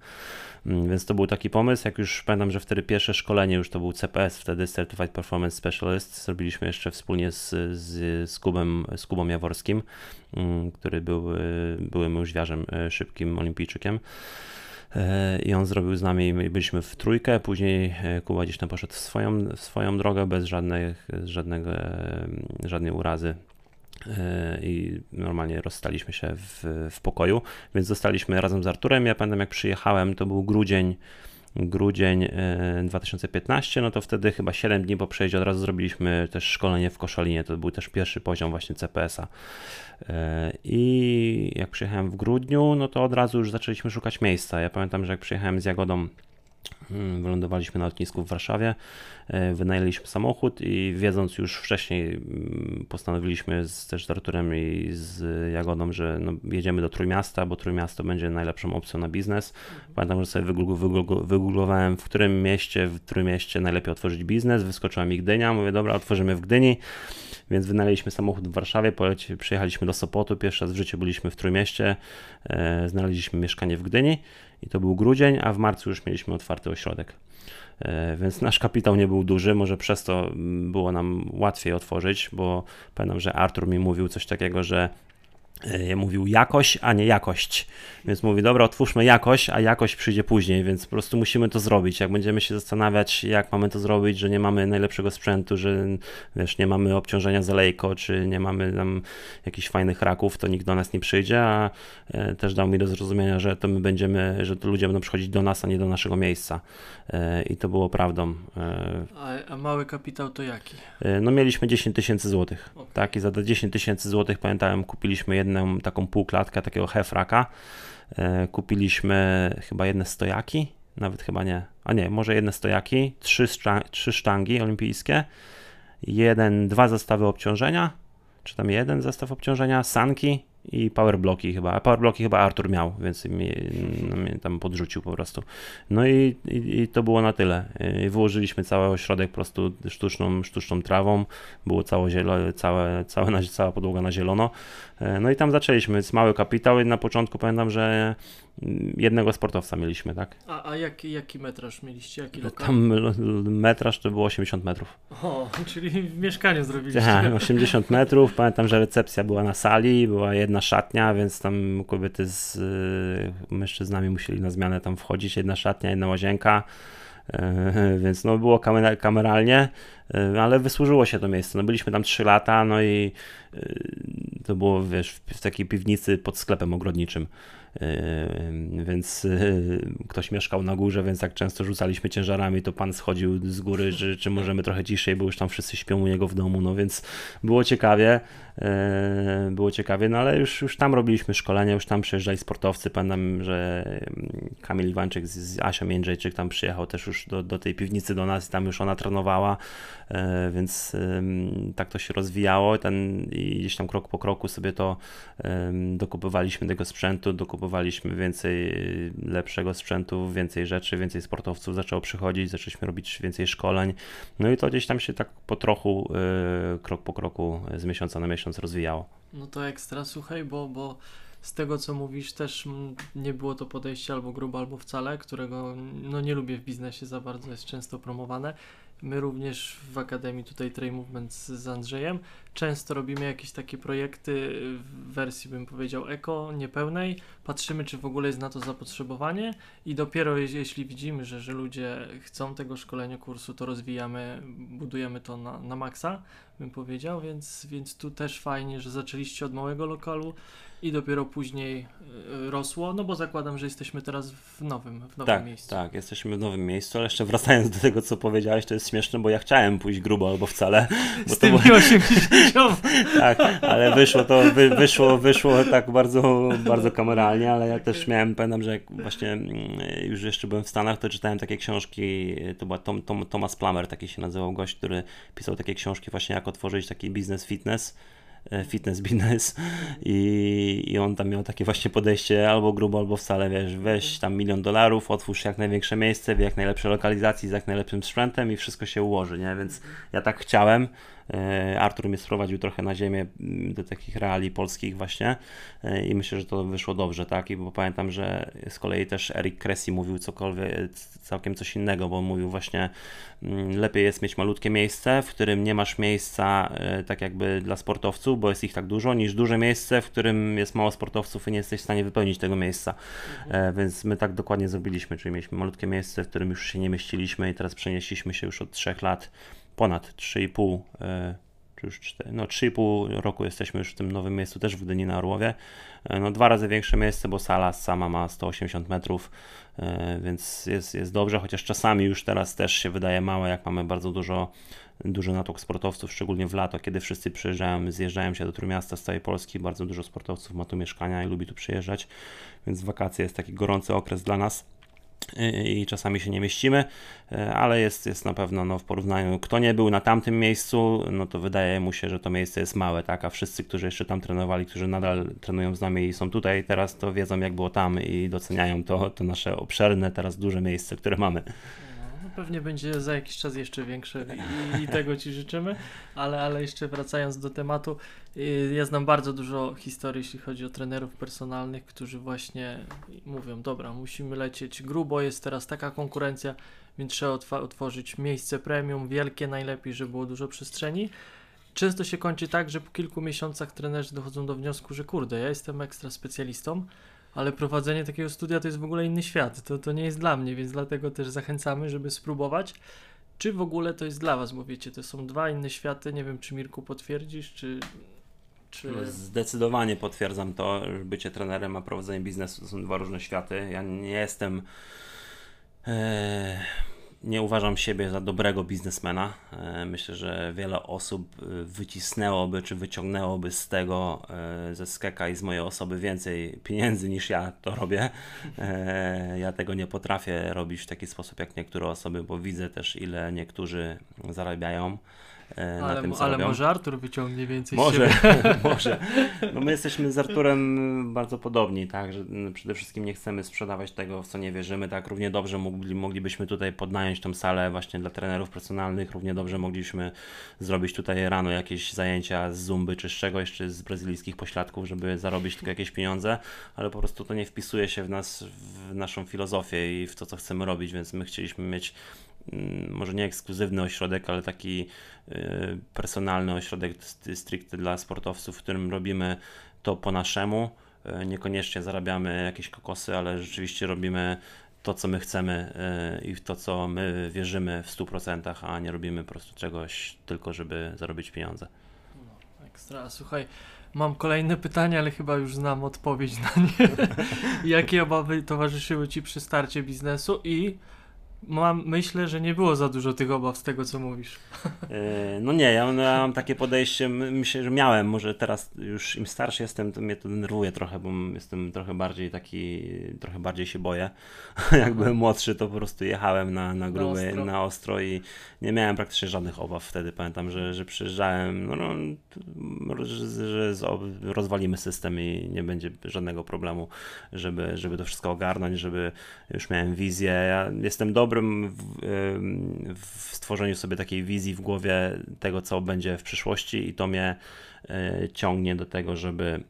Więc to był taki pomysł, jak już pamiętam, że wtedy pierwsze szkolenie już to był CPS, wtedy Certified Performance Specialist, zrobiliśmy jeszcze wspólnie z Kubą Jaworskim, który był byłym łyżwiarzem, szybkim olimpijczykiem. I on zrobił z nami, byliśmy w trójkę, później Kuba gdzieś tam poszedł w swoją drogę bez żadnej urazy i normalnie rozstaliśmy się w pokoju, więc zostaliśmy razem z Arturem. Ja pamiętam, jak przyjechałem, to był grudzień 2015, no to wtedy chyba 7 dni po przejściu od razu zrobiliśmy też szkolenie w Koszalinie, to był też pierwszy poziom właśnie CPS-a i jak przyjechałem w grudniu, no to od razu już zaczęliśmy szukać miejsca. Ja pamiętam, że jak przyjechałem z Jagodą, wylądowaliśmy na lotnisku w Warszawie, wynajęliśmy samochód i wiedząc już wcześniej, postanowiliśmy też z Arturem i z Jagodą, że no jedziemy do Trójmiasta, bo Trójmiasto będzie najlepszą opcją na biznes. Pamiętam, że sobie wygooglowałem, w którym mieście, w Trójmieście najlepiej otworzyć biznes, wyskoczyła mi Gdynia, mówię dobra, otworzymy w Gdyni, więc wynajęliśmy samochód w Warszawie, przyjechaliśmy do Sopotu, pierwszy raz w życiu byliśmy w Trójmieście, znaleźliśmy mieszkanie w Gdyni i to był grudzień, a w marcu już mieliśmy otwarty ośrodek. Więc nasz kapitał nie był duży, może przez to było nam łatwiej otworzyć, bo pamiętam, że Artur mi mówił coś takiego, że mówił jakość, a nie jakość, więc mówi dobra, otwórzmy jakość, a jakość przyjdzie później, więc po prostu musimy to zrobić, jak będziemy się zastanawiać, jak mamy to zrobić, że nie mamy najlepszego sprzętu, że wiesz, nie mamy obciążenia z alejką, czy nie mamy tam jakichś fajnych raków, to nikt do nas nie przyjdzie, a też dał mi do zrozumienia, że to my będziemy, że to ludzie będą przychodzić do nas, a nie do naszego miejsca i to było prawdą. A mały kapitał to jaki? No mieliśmy 10 000 złotych, tak, i za te 10 000 złotych pamiętałem, kupiliśmy jedną taką półklatkę, takiego hefraka, kupiliśmy chyba jedne stojaki, nawet chyba nie, a nie, może jedne stojaki, trzy sztangi olimpijskie, dwa zestawy obciążenia, czy tam jeden zestaw obciążenia, sanki i powerbloki chyba, a powerbloki chyba Artur miał, więc mnie tam podrzucił po prostu. No i to było na tyle. I wyłożyliśmy cały ośrodek po prostu sztuczną trawą, było cała podłoga na zielono. No i tam zaczęliśmy, więc mały kapitał i na początku pamiętam, że jednego sportowca mieliśmy, tak? A jaki metraż mieliście? Jaki lokal? Tam metraż to było 80 metrów. O, czyli w mieszkaniu zrobiliście. Tak, 80 metrów. Pamiętam, że recepcja była na sali, była jedna szatnia, więc tam kobiety z mężczyznami musieli na zmianę tam wchodzić. Jedna szatnia, jedna łazienka. Więc no było kameralnie, ale wysłużyło się to miejsce. No byliśmy tam 3 lata, no i to było, wiesz, w takiej piwnicy pod sklepem ogrodniczym. Więc ktoś mieszkał na górze, więc jak często rzucaliśmy ciężarami, to pan schodził z góry, czy możemy trochę ciszej, bo już tam wszyscy śpią u niego w domu, no więc było ciekawie, no ale już tam robiliśmy szkolenia, już tam przyjeżdżali sportowcy, pamiętam, że Kamil Iwańczyk z Asią Jędrzejczyk tam przyjechał też już do tej piwnicy do nas i tam już ona trenowała, więc tak to się rozwijało i gdzieś tam krok po kroku sobie to dokupywaliśmy tego sprzętu, kupowaliśmy więcej lepszego sprzętu, więcej rzeczy, więcej sportowców zaczęło przychodzić, zaczęliśmy robić więcej szkoleń, no i to gdzieś tam się tak po trochu, krok po kroku, z miesiąca na miesiąc rozwijało. No to ekstra, słuchaj, bo z tego co mówisz też nie było to podejście albo grubo, albo wcale, którego no nie lubię w biznesie za bardzo, jest często promowane. My również w Akademii tutaj Trail Movement z Andrzejem często robimy jakieś takie projekty w wersji, bym powiedział, eko, niepełnej. Patrzymy, czy w ogóle jest na to zapotrzebowanie i dopiero jeśli widzimy, że ludzie chcą tego szkolenia, kursu, to rozwijamy, budujemy to na maksa, bym powiedział, więc tu też fajnie, że zaczęliście od małego lokalu i dopiero później rosło, no bo zakładam, że jesteśmy teraz w nowym tak, miejscu. Tak, jesteśmy w nowym miejscu, ale jeszcze wracając do tego, co powiedziałeś, to jest śmieszne, bo ja chciałem pójść grubo albo wcale. Bo z tymi 80. Tak, ale wyszło tak bardzo, bardzo kameralnie, ale ja też miałem, pamiętam, że jak właśnie już jeszcze byłem w Stanach, to czytałem takie książki, to była Thomas Plummer, taki się nazywał gość, który pisał takie książki właśnie jak otworzyć taki biznes fitness i on tam miał takie właśnie podejście albo grubo, albo wcale, wiesz, weź tam $1 milion, otwórz jak największe miejsce w jak najlepszej lokalizacji, z jak najlepszym sprzętem i wszystko się ułoży, nie? Więc ja tak chciałem. Artur mnie sprowadził trochę na ziemię do takich reali polskich właśnie i myślę, że to wyszło dobrze, tak? I bo pamiętam, że z kolei też Eric Cressey mówił cokolwiek, całkiem coś innego, bo mówił właśnie, lepiej jest mieć malutkie miejsce, w którym nie masz miejsca tak jakby dla sportowców, bo jest ich tak dużo, niż duże miejsce, w którym jest mało sportowców i nie jesteś w stanie wypełnić tego miejsca. Więc my tak dokładnie zrobiliśmy, czyli mieliśmy malutkie miejsce, w którym już się nie mieściliśmy i teraz przenieśliśmy się już od 3 lat, ponad 3,5, czy już 4, no 3,5 roku jesteśmy już w tym nowym miejscu, też w Gdyni na Orłowie. No 2 razy większe miejsce, bo sala sama ma 180 metrów, więc jest dobrze, chociaż czasami już teraz też się wydaje małe, jak mamy bardzo duży natłok sportowców, szczególnie w lato, kiedy wszyscy przyjeżdżają, zjeżdżają się do Trójmiasta z całej Polski, bardzo dużo sportowców ma tu mieszkania i lubi tu przyjeżdżać, więc wakacje jest taki gorący okres dla nas. I czasami się nie mieścimy, ale jest na pewno, no, w porównaniu, kto nie był na tamtym miejscu, no to wydaje mu się, że to miejsce jest małe, tak, a wszyscy, którzy jeszcze tam trenowali, którzy nadal trenują z nami i są tutaj teraz, to wiedzą, jak było tam i doceniają to nasze obszerne, teraz duże miejsce, które mamy. No, pewnie będzie za jakiś czas jeszcze większe i tego Ci życzymy, ale jeszcze wracając do tematu, ja znam bardzo dużo historii, jeśli chodzi o trenerów personalnych, którzy właśnie mówią, dobra, musimy lecieć grubo, jest teraz taka konkurencja, więc trzeba otworzyć miejsce premium, wielkie najlepiej, żeby było dużo przestrzeni. Często się kończy tak, że po kilku miesiącach trenerzy dochodzą do wniosku, że kurde, ja jestem ekstra specjalistą, ale prowadzenie takiego studia to jest w ogóle inny świat, to nie jest dla mnie, więc dlatego też zachęcamy, żeby spróbować. Czy w ogóle to jest dla Was, bo wiecie, to są 2 inne światy, nie wiem, czy Mirku potwierdzisz, czy... Zdecydowanie potwierdzam to, że bycie trenerem a prowadzenie biznesu to są 2 różne światy. Ja nie jestem, nie uważam siebie za dobrego biznesmena. Myślę, że wiele osób wycisnęłoby czy wyciągnęłoby z tego, ze SKEK-a i z mojej osoby więcej pieniędzy niż ja to robię. Ja tego nie potrafię robić w taki sposób jak niektóre osoby, bo widzę też ile niektórzy zarabiają. Ale może Artur wyciągnie więcej z siebie. Może. No my jesteśmy z Arturem bardzo podobni, tak, że przede wszystkim nie chcemy sprzedawać tego, w co nie wierzymy, tak, równie dobrze moglibyśmy tutaj podnająć tą salę właśnie dla trenerów personalnych, równie dobrze mogliśmy zrobić tutaj rano jakieś zajęcia z zumby czy z czegoś, czy z brazylijskich pośladków, żeby zarobić tylko jakieś pieniądze, ale po prostu to nie wpisuje się w naszą filozofię i w to, co chcemy robić, więc my chcieliśmy mieć może nie ekskluzywny ośrodek, ale taki personalny ośrodek stricte dla sportowców, w którym robimy to po naszemu, niekoniecznie zarabiamy jakieś kokosy, ale rzeczywiście robimy to, co my chcemy i w to, co my wierzymy w 100%, a nie robimy po prostu czegoś tylko, żeby zarobić pieniądze. No, ekstra, słuchaj. Mam kolejne pytanie, ale chyba już znam odpowiedź na nie. Jakie obawy towarzyszyły Ci przy starcie biznesu i myślę, że nie było za dużo tych obaw z tego, co mówisz. No nie, ja mam takie podejście, myślę, że miałem, może teraz już im starszy jestem, to mnie to denerwuje trochę, bo jestem trochę bardziej taki, trochę bardziej się boję. Jak byłem młodszy, to po prostu jechałem na grube, na ostro i nie miałem praktycznie żadnych obaw wtedy. Pamiętam, że przyjeżdżałem, że rozwalimy system i nie będzie żadnego problemu, żeby to wszystko ogarnąć, żeby już miałem wizję. Ja jestem dobrym w stworzeniu sobie takiej wizji w głowie tego, co będzie w przyszłości i to mnie ciągnie do tego, żeby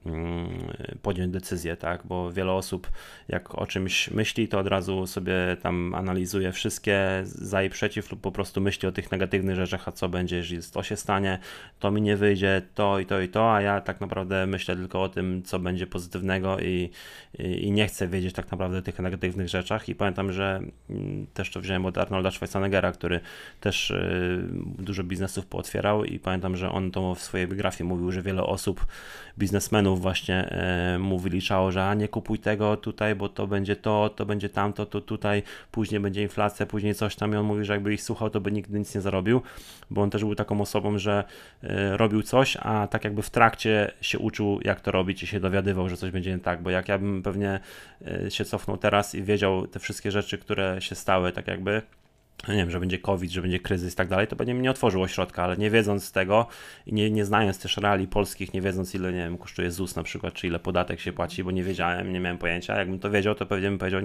podjąć decyzję, tak, bo wiele osób jak o czymś myśli, to od razu sobie tam analizuje wszystkie za i przeciw lub po prostu myśli o tych negatywnych rzeczach, a co będzie, jeżeli to się stanie, to mi nie wyjdzie, to i to i to, a ja tak naprawdę myślę tylko o tym, co będzie pozytywnego i nie chcę wiedzieć tak naprawdę o tych negatywnych rzeczach i pamiętam, że też to wziąłem od Arnolda Schwarzeneggera, który też dużo biznesów pootwierał i pamiętam, że on to w swojej biografii mówił, że wiele osób, biznesmenów właśnie mu wyliczało, że nie kupuj tego tutaj, bo to będzie to będzie tamto, to tutaj, później będzie inflacja, później coś tam i on mówi, że jakby ich słuchał, to by nigdy nic nie zarobił, bo on też był taką osobą, że robił coś, a tak jakby w trakcie się uczył, jak to robić i się dowiadywał, że coś będzie nie tak, bo jak ja bym pewnie się cofnął teraz i wiedział te wszystkie rzeczy, które się stały, tak jakby nie wiem, że będzie COVID, że będzie kryzys i tak dalej, to pewnie mnie nie otworzyło ośrodka, ale nie wiedząc tego i nie znając też reali polskich, nie wiedząc ile, nie wiem, kosztuje ZUS na przykład, czy ile podatek się płaci, bo nie wiedziałem, nie miałem pojęcia, jakbym to wiedział, to pewnie bym powiedział,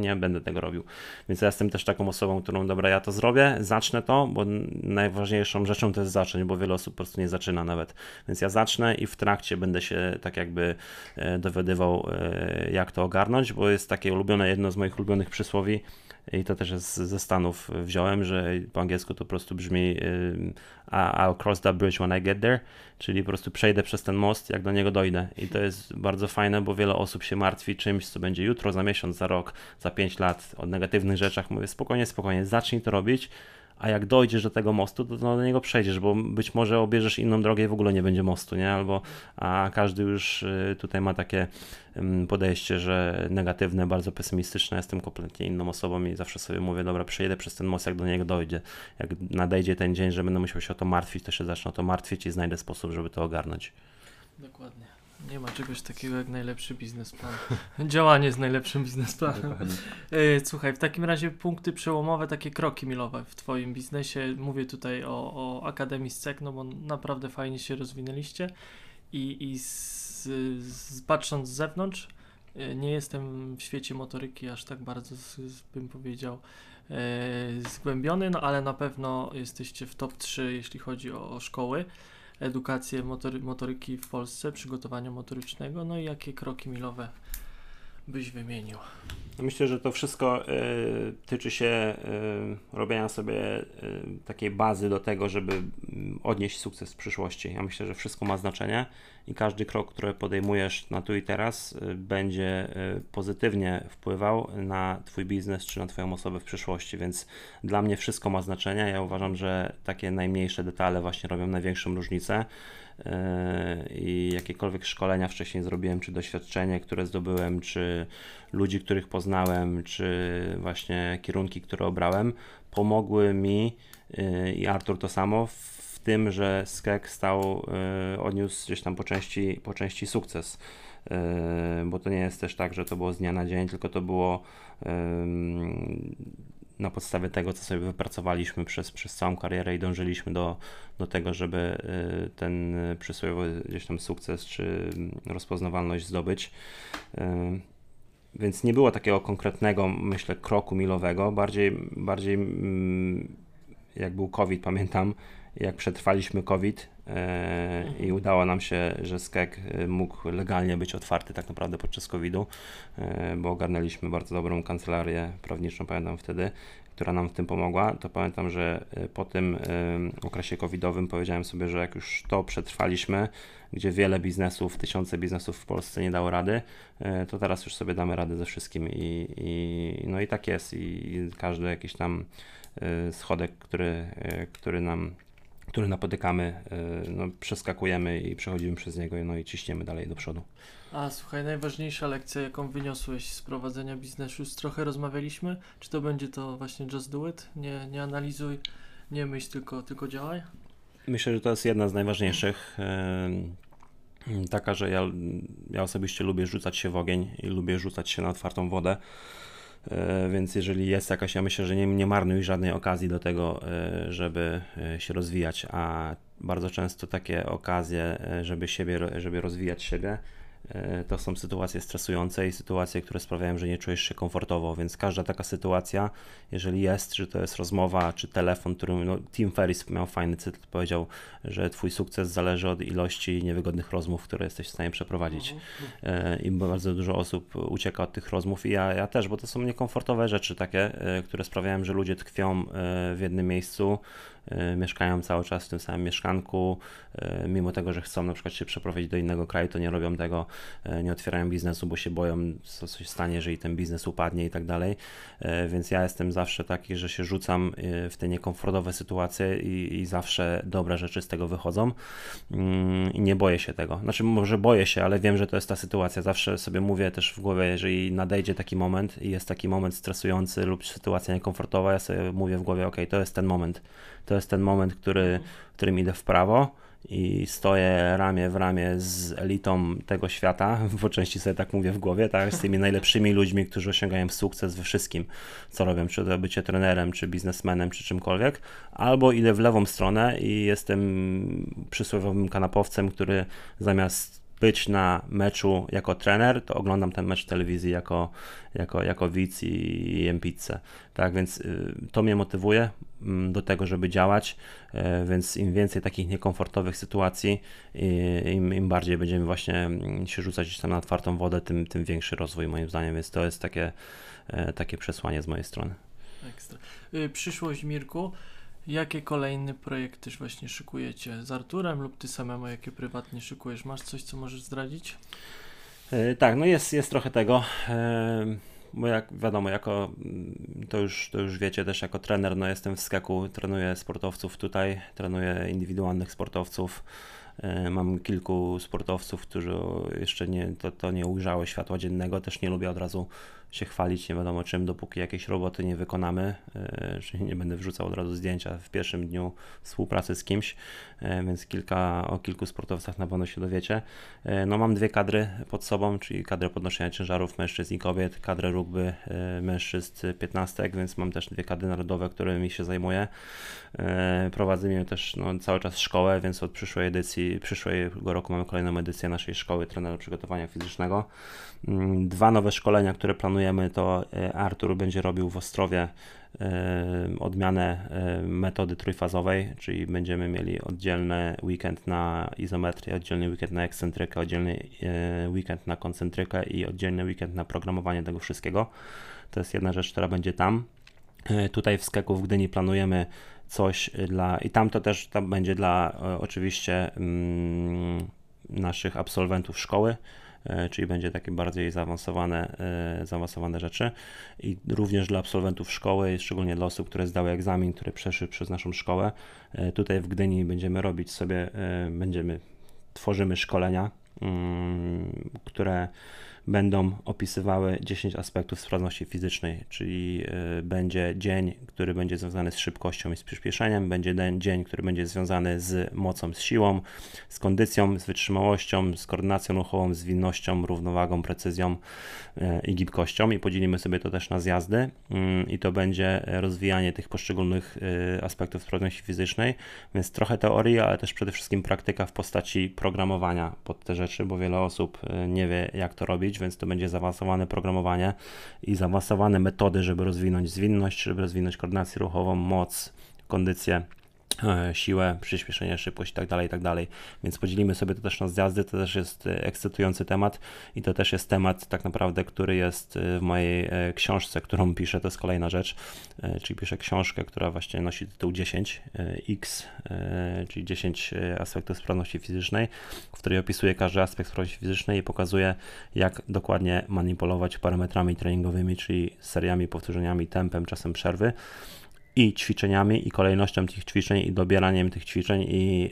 nie będę tego robił, więc ja jestem też taką osobą, którą, dobra, ja to zrobię, zacznę to, bo najważniejszą rzeczą to jest zacząć, bo wiele osób po prostu nie zaczyna nawet, więc ja zacznę i w trakcie będę się tak jakby dowiadywał, jak to ogarnąć, bo jest takie jedno z moich ulubionych przysłowi, i to też jest ze Stanów wziąłem, że po angielsku to po prostu brzmi I'll cross that bridge when I get there, czyli po prostu przejdę przez ten most, jak do niego dojdę. I to jest bardzo fajne, bo wiele osób się martwi czymś, co będzie jutro, za miesiąc, za rok, za 5 lat, o negatywnych rzeczach. Mówię spokojnie, zacznij to robić, a jak dojdziesz do tego mostu, to do niego przejdziesz, bo być może obierzesz inną drogę i w ogóle nie będzie mostu, nie? A każdy już tutaj ma takie podejście, że negatywne, bardzo pesymistyczne, jestem kompletnie inną osobą i zawsze sobie mówię, dobra, przejedę przez ten most, jak do niego dojdzie. Jak nadejdzie ten dzień, że będę musiał się o to martwić, to się zacznę o to martwić i znajdę sposób, żeby to ogarnąć. Dokładnie. Nie ma czegoś takiego jak najlepszy biznesplan. Działanie z najlepszym biznesplanem. Słuchaj, w takim razie punkty przełomowe, takie kroki milowe w Twoim biznesie. Mówię tutaj o Akademii SEC, no bo naprawdę fajnie się rozwinęliście i patrząc z zewnątrz, nie jestem w świecie motoryki aż tak bardzo, bym powiedział, zgłębiony, no ale na pewno jesteście w top 3, jeśli chodzi o szkoły. Edukację motoryki w Polsce, przygotowania motorycznego, no i jakie kroki milowe byś wymienił? Myślę, że to wszystko tyczy się robienia sobie takiej bazy do tego, żeby odnieść sukces w przyszłości. Ja myślę, że wszystko ma znaczenie i każdy krok, który podejmujesz na tu i teraz, będzie pozytywnie wpływał na Twój biznes czy na Twoją osobę w przyszłości, więc dla mnie wszystko ma znaczenie. Ja uważam, że takie najmniejsze detale właśnie robią największą różnicę. I jakiekolwiek szkolenia wcześniej zrobiłem, czy doświadczenie, które zdobyłem, czy ludzi, których poznałem, czy właśnie kierunki, które obrałem, pomogły mi i Artur to samo w tym, że SKEK odniósł gdzieś tam po części sukces. Bo to nie jest też tak, że to było z dnia na dzień, tylko to było na podstawie tego, co sobie wypracowaliśmy przez całą karierę i dążyliśmy do tego, żeby ten przysłowiowy gdzieś tam sukces czy rozpoznawalność zdobyć. Więc nie było takiego konkretnego, myślę, kroku milowego. Bardziej jak był COVID, pamiętam, jak przetrwaliśmy COVID i udało nam się, że SKEK mógł legalnie być otwarty tak naprawdę podczas COVID-u, bo ogarnęliśmy bardzo dobrą kancelarię prawniczą, pamiętam wtedy, która nam w tym pomogła. To pamiętam, że po tym okresie covidowym powiedziałem sobie, że jak już to przetrwaliśmy, gdzie wiele biznesów, tysiące biznesów w Polsce nie dało rady, to teraz już sobie damy radę ze wszystkim no i tak jest i każdy jakiś tam schodek, który napotykamy, no, przeskakujemy i przechodzimy przez niego, no i ciśniemy dalej do przodu. A słuchaj, najważniejsza lekcja, jaką wyniosłeś z prowadzenia biznesu, już trochę rozmawialiśmy, czy to będzie to właśnie just do it? Nie analizuj, nie myśl, tylko działaj? Myślę, że to jest jedna z najważniejszych, taka, że ja osobiście lubię rzucać się w ogień i lubię rzucać się na otwartą wodę. Więc jeżeli jest jakaś, ja myślę, że nie marnuj żadnej okazji do tego, żeby się rozwijać, a bardzo często takie okazje, żeby rozwijać siebie, to są sytuacje stresujące i sytuacje, które sprawiają, że nie czujesz się komfortowo, więc każda taka sytuacja, jeżeli jest, czy to jest rozmowa, czy telefon, którym Tim Ferriss miał fajny cytat, powiedział, że twój sukces zależy od ilości niewygodnych rozmów, które jesteś w stanie przeprowadzić. I bardzo dużo osób ucieka od tych rozmów i ja też, bo to są niekomfortowe rzeczy takie, które sprawiają, że ludzie tkwią w jednym miejscu, mieszkają cały czas w tym samym mieszkanku, mimo tego, że chcą na przykład się przeprowadzić do innego kraju, to nie robią tego, nie otwierają biznesu, bo się boją, co się stanie, jeżeli ten biznes upadnie i tak dalej, więc ja jestem zawsze taki, że się rzucam w te niekomfortowe sytuacje i zawsze dobre rzeczy z tego wychodzą i nie boję się tego, znaczy może boję się, ale wiem, że to jest ta sytuacja, zawsze sobie mówię też w głowie, jeżeli nadejdzie taki moment i jest taki moment stresujący lub sytuacja niekomfortowa, ja sobie mówię w głowie, okej, to jest ten moment. To jest ten moment, w którym idę w prawo i stoję ramię w ramię z elitą tego świata, po części sobie tak mówię w głowie, tak, z tymi najlepszymi ludźmi, którzy osiągają sukces we wszystkim, co robią, czy to bycie trenerem, czy biznesmenem, czy czymkolwiek, albo idę w lewą stronę i jestem przysłowiowym kanapowcem, który zamiast być na meczu jako trener, to oglądam ten mecz w telewizji jako widz i jem pizzę. Tak więc to mnie motywuje do tego, żeby działać, więc im więcej takich niekomfortowych sytuacji, im bardziej będziemy właśnie się rzucać tam na otwartą wodę, tym większy rozwój moim zdaniem, więc to jest takie przesłanie z mojej strony. Ekstra. Przyszłość, Mirku. Jakie kolejne projekty właśnie szykujecie z Arturem lub ty samemu, jakie prywatnie szykujesz? Masz coś, co możesz zdradzić? Tak, no jest trochę tego, bo jak wiadomo, to już wiecie też jako trener, no jestem w SKEK-u, trenuję sportowców tutaj, trenuję indywidualnych sportowców. Mam kilku sportowców, którzy jeszcze to nie ujrzały światła dziennego, też nie lubię od razu się chwalić, nie wiadomo czym, dopóki jakiejś roboty nie wykonamy, czyli nie będę wrzucał od razu zdjęcia w pierwszym dniu współpracy z kimś, więc o kilku sportowcach na pewno się dowiecie. No mam dwie kadry pod sobą, czyli kadrę podnoszenia ciężarów mężczyzn i kobiet, kadrę rugby mężczyzn 15, więc mam też dwie kadry narodowe, którymi się zajmuję. Prowadzimy też cały czas szkołę, więc od przyszłego roku mamy kolejną edycję naszej szkoły trenera przygotowania fizycznego. Dwa nowe szkolenia, które planujemy, to Artur będzie robił w Ostrowie odmianę metody trójfazowej, czyli będziemy mieli oddzielny weekend na izometrię, oddzielny weekend na ekscentrykę, oddzielny weekend na koncentrykę i oddzielny weekend na programowanie tego wszystkiego. To jest jedna rzecz, która będzie tam. Tutaj w SKEK-u w Gdyni planujemy coś i tam będzie dla oczywiście naszych absolwentów szkoły, czyli będzie takie bardziej zaawansowane rzeczy i również dla absolwentów szkoły, szczególnie dla osób, które zdały egzamin, które przeszły przez naszą szkołę. Tutaj w Gdyni tworzymy szkolenia, które będą opisywały 10 aspektów sprawności fizycznej, czyli będzie dzień, który będzie związany z szybkością i z przyspieszeniem, będzie dzień, który będzie związany z mocą, z siłą, z kondycją, z wytrzymałością, z koordynacją ruchową, zwinnością, równowagą, precyzją i gibkością, i podzielimy sobie to też na zjazdy i to będzie rozwijanie tych poszczególnych aspektów sprawności fizycznej, więc trochę teorii, ale też przede wszystkim praktyka w postaci programowania pod te rzeczy, bo wiele osób nie wie, jak to robić, więc to będzie zaawansowane programowanie i zaawansowane metody, żeby rozwinąć zwinność, żeby rozwinąć koordynację ruchową, moc, kondycję, siłę, przyspieszenie, szybkość i tak dalej, więc podzielimy sobie to też na zjazdy, to też jest ekscytujący temat i to też jest temat tak naprawdę, który jest w mojej książce, którą piszę, to jest kolejna rzecz, czyli piszę książkę, która właśnie nosi tytuł 10X, czyli 10 aspektów sprawności fizycznej, w której opisuję każdy aspekt sprawności fizycznej i pokazuję, jak dokładnie manipulować parametrami treningowymi, czyli seriami, powtórzeniami, tempem, czasem przerwy, i ćwiczeniami, i kolejnością tych ćwiczeń, i dobieraniem tych ćwiczeń, i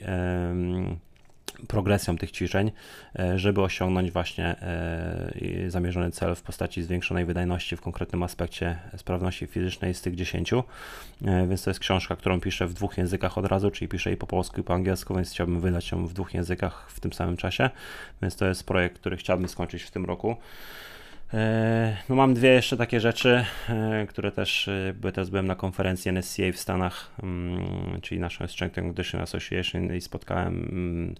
progresją tych ćwiczeń, żeby osiągnąć właśnie zamierzony cel w postaci zwiększonej wydajności w konkretnym aspekcie sprawności fizycznej z tych 10. Więc to jest książka, którą piszę w dwóch językach od razu, czyli piszę i po polsku, i po angielsku, więc chciałbym wydać ją w dwóch językach w tym samym czasie, więc to jest projekt, który chciałbym skończyć w tym roku. No mam dwie jeszcze takie rzeczy, które też, bo teraz byłem na konferencji NSCA w Stanach, czyli National Strength and Conditioning Association, i spotkałem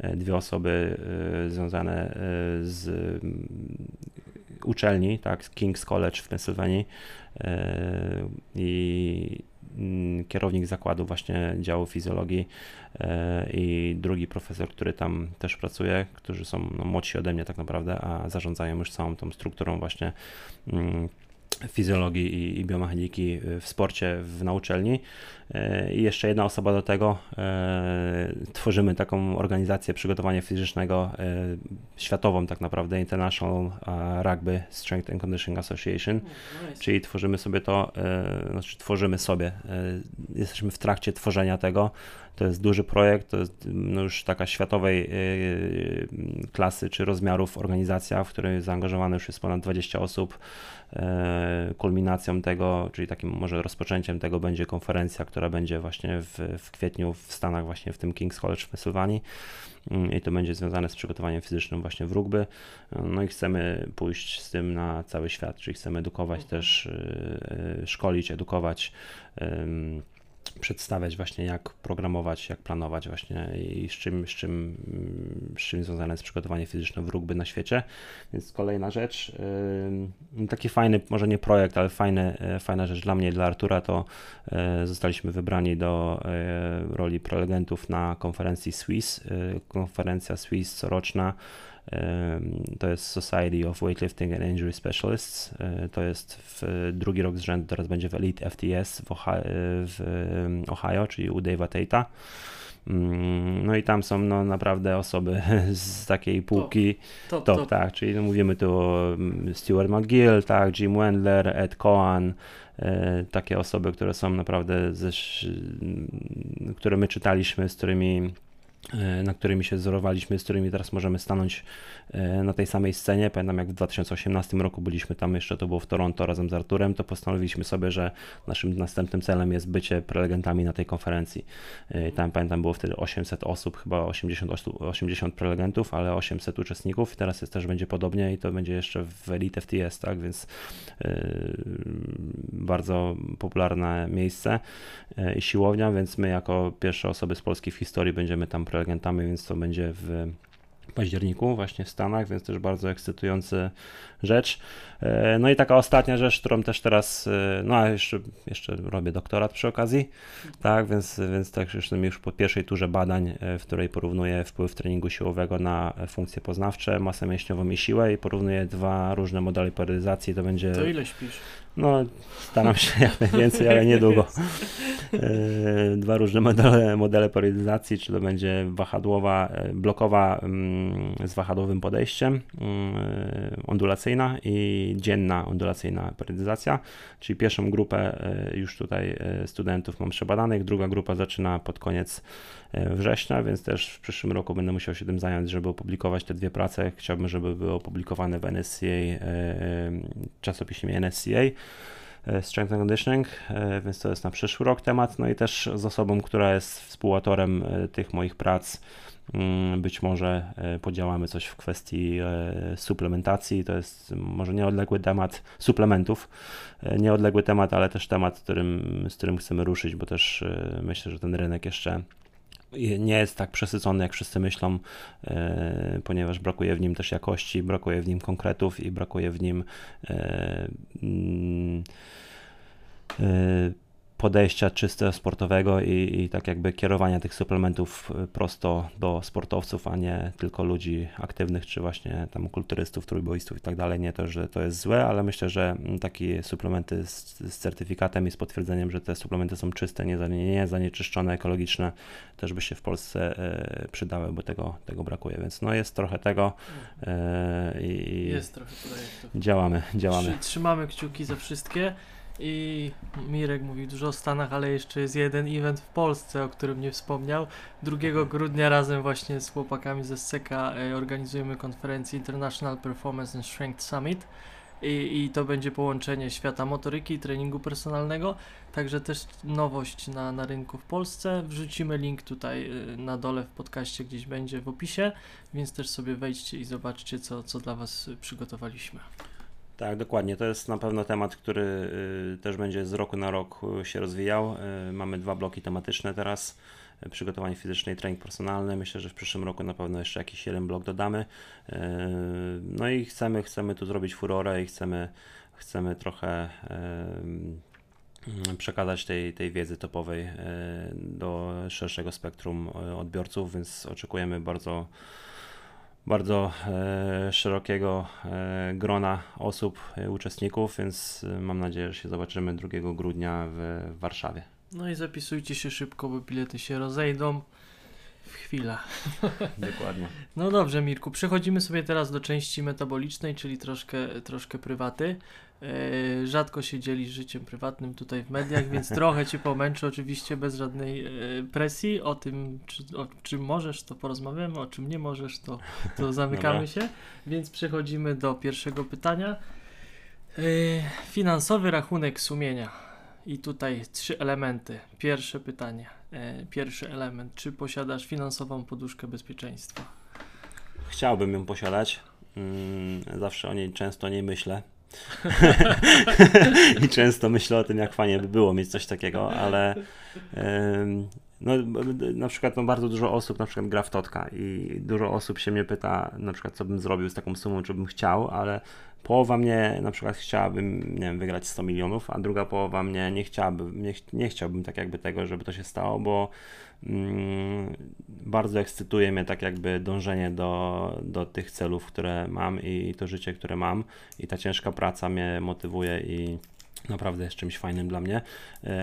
dwie osoby związane z uczelni, tak, King's College w Pensylwanii, i kierownik zakładu właśnie działu fizjologii i drugi profesor, który tam też pracuje, którzy są młodsi ode mnie tak naprawdę, a zarządzają już całą tą strukturą właśnie fizjologii i biomechaniki w sporcie, w nauczelni, i jeszcze jedna osoba do tego. Tworzymy taką organizację przygotowania fizycznego światową tak naprawdę, International Rugby Strength and Conditioning Association, czyli tworzymy sobie to, znaczy tworzymy sobie, jesteśmy w trakcie tworzenia tego. To jest duży projekt, to jest już taka światowej klasy czy rozmiarów organizacja, w której zaangażowane już jest ponad 20 osób. Kulminacją tego, czyli takim może rozpoczęciem tego, będzie konferencja, która będzie właśnie w kwietniu w Stanach, właśnie w tym King's College w Pensylwanii, i to będzie związane z przygotowaniem fizycznym właśnie w rugby. No i chcemy pójść z tym na cały świat, czyli chcemy edukować też, szkolić, edukować, przedstawiać właśnie, jak programować, jak planować właśnie i z czym związane jest przygotowanie fizyczne w rugby na świecie. Więc kolejna rzecz, taki fajny, może nie projekt, ale fajna rzecz dla mnie i dla Artura, to zostaliśmy wybrani do roli prelegentów na konferencji Swiss. Konferencja Swiss coroczna, to jest Society of Weightlifting and Injury Specialists, to jest w drugi rok z rzędu, teraz będzie w Elite FTS w Ohio, czyli u Dave'a Tate'a. No i tam są naprawdę osoby z takiej półki top. Tak, czyli mówimy tu o Stuart McGill, tak, Jim Wendler, Ed Cohen, takie osoby, które są naprawdę, które my czytaliśmy, z którymi się wzorowaliśmy, z którymi teraz możemy stanąć na tej samej scenie. Pamiętam, jak w 2018 roku byliśmy tam, jeszcze to było w Toronto razem z Arturem, to postanowiliśmy sobie, że naszym następnym celem jest bycie prelegentami na tej konferencji. Tam pamiętam, było wtedy 800 osób, chyba 80 prelegentów, ale 800 uczestników, i teraz też będzie podobnie i to będzie jeszcze w Elite FTS, tak, więc bardzo popularne miejsce i siłownia, więc my jako pierwsze osoby z Polski w historii będziemy tam prelegentami, więc to będzie w październiku właśnie w Stanach, więc też bardzo ekscytująca rzecz. No i taka ostatnia rzecz, którą też teraz, jeszcze robię doktorat przy okazji, tak, więc tak jestem już po pierwszej turze badań, w której porównuję wpływ treningu siłowego na funkcje poznawcze, masę mięśniową i siłę, i porównuję dwa różne modele polaryzacji. To będzie... To ile śpisz? No, staram się jak najwięcej, ale niedługo. Dwa różne modele priorytety, czy to będzie wahadłowa, blokowa z wahadłowym podejściem, ondulacyjna i dzienna ondulacyjna priorytetyzacja, czyli pierwszą grupę już tutaj studentów mam przebadanych, druga grupa zaczyna pod koniec września, więc też w przyszłym roku będę musiał się tym zająć, żeby opublikować te dwie prace. Chciałbym, żeby były opublikowane w NCAA, czasopiśmie NCAA, Strength and Conditioning, więc to jest na przyszły rok temat. No i też z osobą, która jest współautorem tych moich prac, być może podziałamy coś w kwestii suplementacji. To jest może nieodległy temat suplementów, nieodległy temat, ale też temat, z którym chcemy ruszyć, bo też myślę, że ten rynek jeszcze nie jest tak przesycony, jak wszyscy myślą, ponieważ brakuje w nim też jakości, brakuje w nim konkretów i brakuje w nim podejścia czysto sportowego i tak jakby kierowania tych suplementów prosto do sportowców, a nie tylko ludzi aktywnych, czy właśnie tam kulturystów, trójboistów i tak dalej. Nie to, że to jest złe, ale myślę, że takie suplementy z certyfikatem i z potwierdzeniem, że te suplementy są czyste, nie zanieczyszczone, ekologiczne, też by się w Polsce przydały, bo tego brakuje, więc no jest trochę tego i jest trochę projektów. Działamy. Trzymamy kciuki za wszystkie. I Mirek mówił dużo o Stanach, ale jeszcze jest jeden event w Polsce, o którym nie wspomniał. 2 grudnia razem właśnie z chłopakami ze SEC organizujemy konferencję International Performance and Strength Summit i to będzie połączenie świata motoryki i treningu personalnego, także też nowość na rynku w Polsce. Wrzucimy link tutaj na dole w podcaście, gdzieś będzie w opisie, więc też sobie wejdźcie i zobaczcie, co dla Was przygotowaliśmy. Tak, dokładnie. To jest na pewno temat, który też będzie z roku na rok się rozwijał. Mamy 2 bloki tematyczne teraz. Przygotowanie fizyczne i trening personalny. Myślę, że w przyszłym roku na pewno jeszcze jakiś 1 blok dodamy. No i chcemy tu zrobić furorę i chcemy trochę przekazać tej wiedzy topowej do szerszego spektrum odbiorców, więc oczekujemy bardzo szerokiego grona osób, uczestników, więc mam nadzieję, że się zobaczymy 2 grudnia w Warszawie. No i zapisujcie się szybko, bo bilety się rozejdą w chwilę. Dokładnie. No dobrze, Mirku, przechodzimy sobie teraz do części metabolicznej, czyli troszkę prywaty. Rzadko się dzielisz życiem prywatnym tutaj w mediach, więc trochę Cię pomęczę, oczywiście bez żadnej presji. O tym, o czym możesz, to porozmawiamy, o czym nie możesz, to zamykamy się. Więc przechodzimy do pierwszego pytania. Finansowy rachunek sumienia. I tutaj 3 elementy. Pierwsze pytanie, pierwszy element. Czy posiadasz finansową poduszkę bezpieczeństwa? Chciałbym ją posiadać. Zawsze o niej często nie myślę. I często myślę o tym, jak fajnie by było mieć coś takiego, ale no, na przykład bardzo dużo osób na przykład gra w totka i dużo osób się mnie pyta, na przykład co bym zrobił z taką sumą, czy bym chciał, ale połowa mnie na przykład chciałabym, nie wiem, wygrać 100 milionów, a druga połowa mnie nie chciałbym tak jakby tego, żeby to się stało, bo bardzo ekscytuje mnie tak jakby dążenie do tych celów, które mam i to życie, które mam, i ta ciężka praca mnie motywuje i naprawdę jest czymś fajnym dla mnie,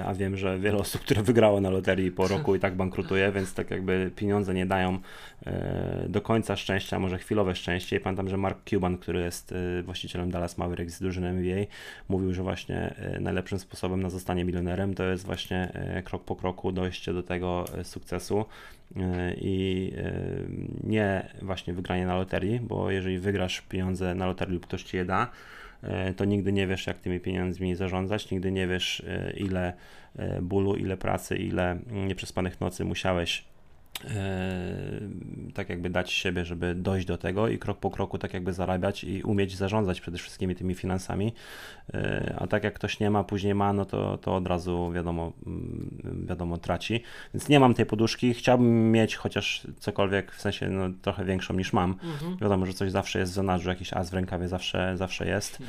a wiem, że wiele osób, które wygrało na loterii po roku i tak bankrutuje, więc tak jakby pieniądze nie dają do końca szczęścia, może chwilowe szczęście. I pamiętam, że Mark Cuban, który jest właścicielem Dallas Mavericks z drużyny NBA, mówił, że właśnie najlepszym sposobem na zostanie milionerem to jest właśnie krok po kroku dojście do tego sukcesu i nie właśnie wygranie na loterii, bo jeżeli wygrasz pieniądze na loterii lub ktoś Ci je da, to nigdy nie wiesz, jak tymi pieniędzmi zarządzać, nigdy nie wiesz, ile bólu, ile pracy, ile nieprzespanych nocy musiałeś tak jakby dać siebie, żeby dojść do tego i krok po kroku tak jakby zarabiać i umieć zarządzać przede wszystkim tymi finansami, a tak jak ktoś nie ma, później ma, no to od razu wiadomo traci, więc nie mam tej poduszki, chciałbym mieć chociaż cokolwiek, w sensie no, trochę większą niż mam, wiadomo, że coś zawsze jest w zanadrzu, jakiś as w rękawie zawsze jest,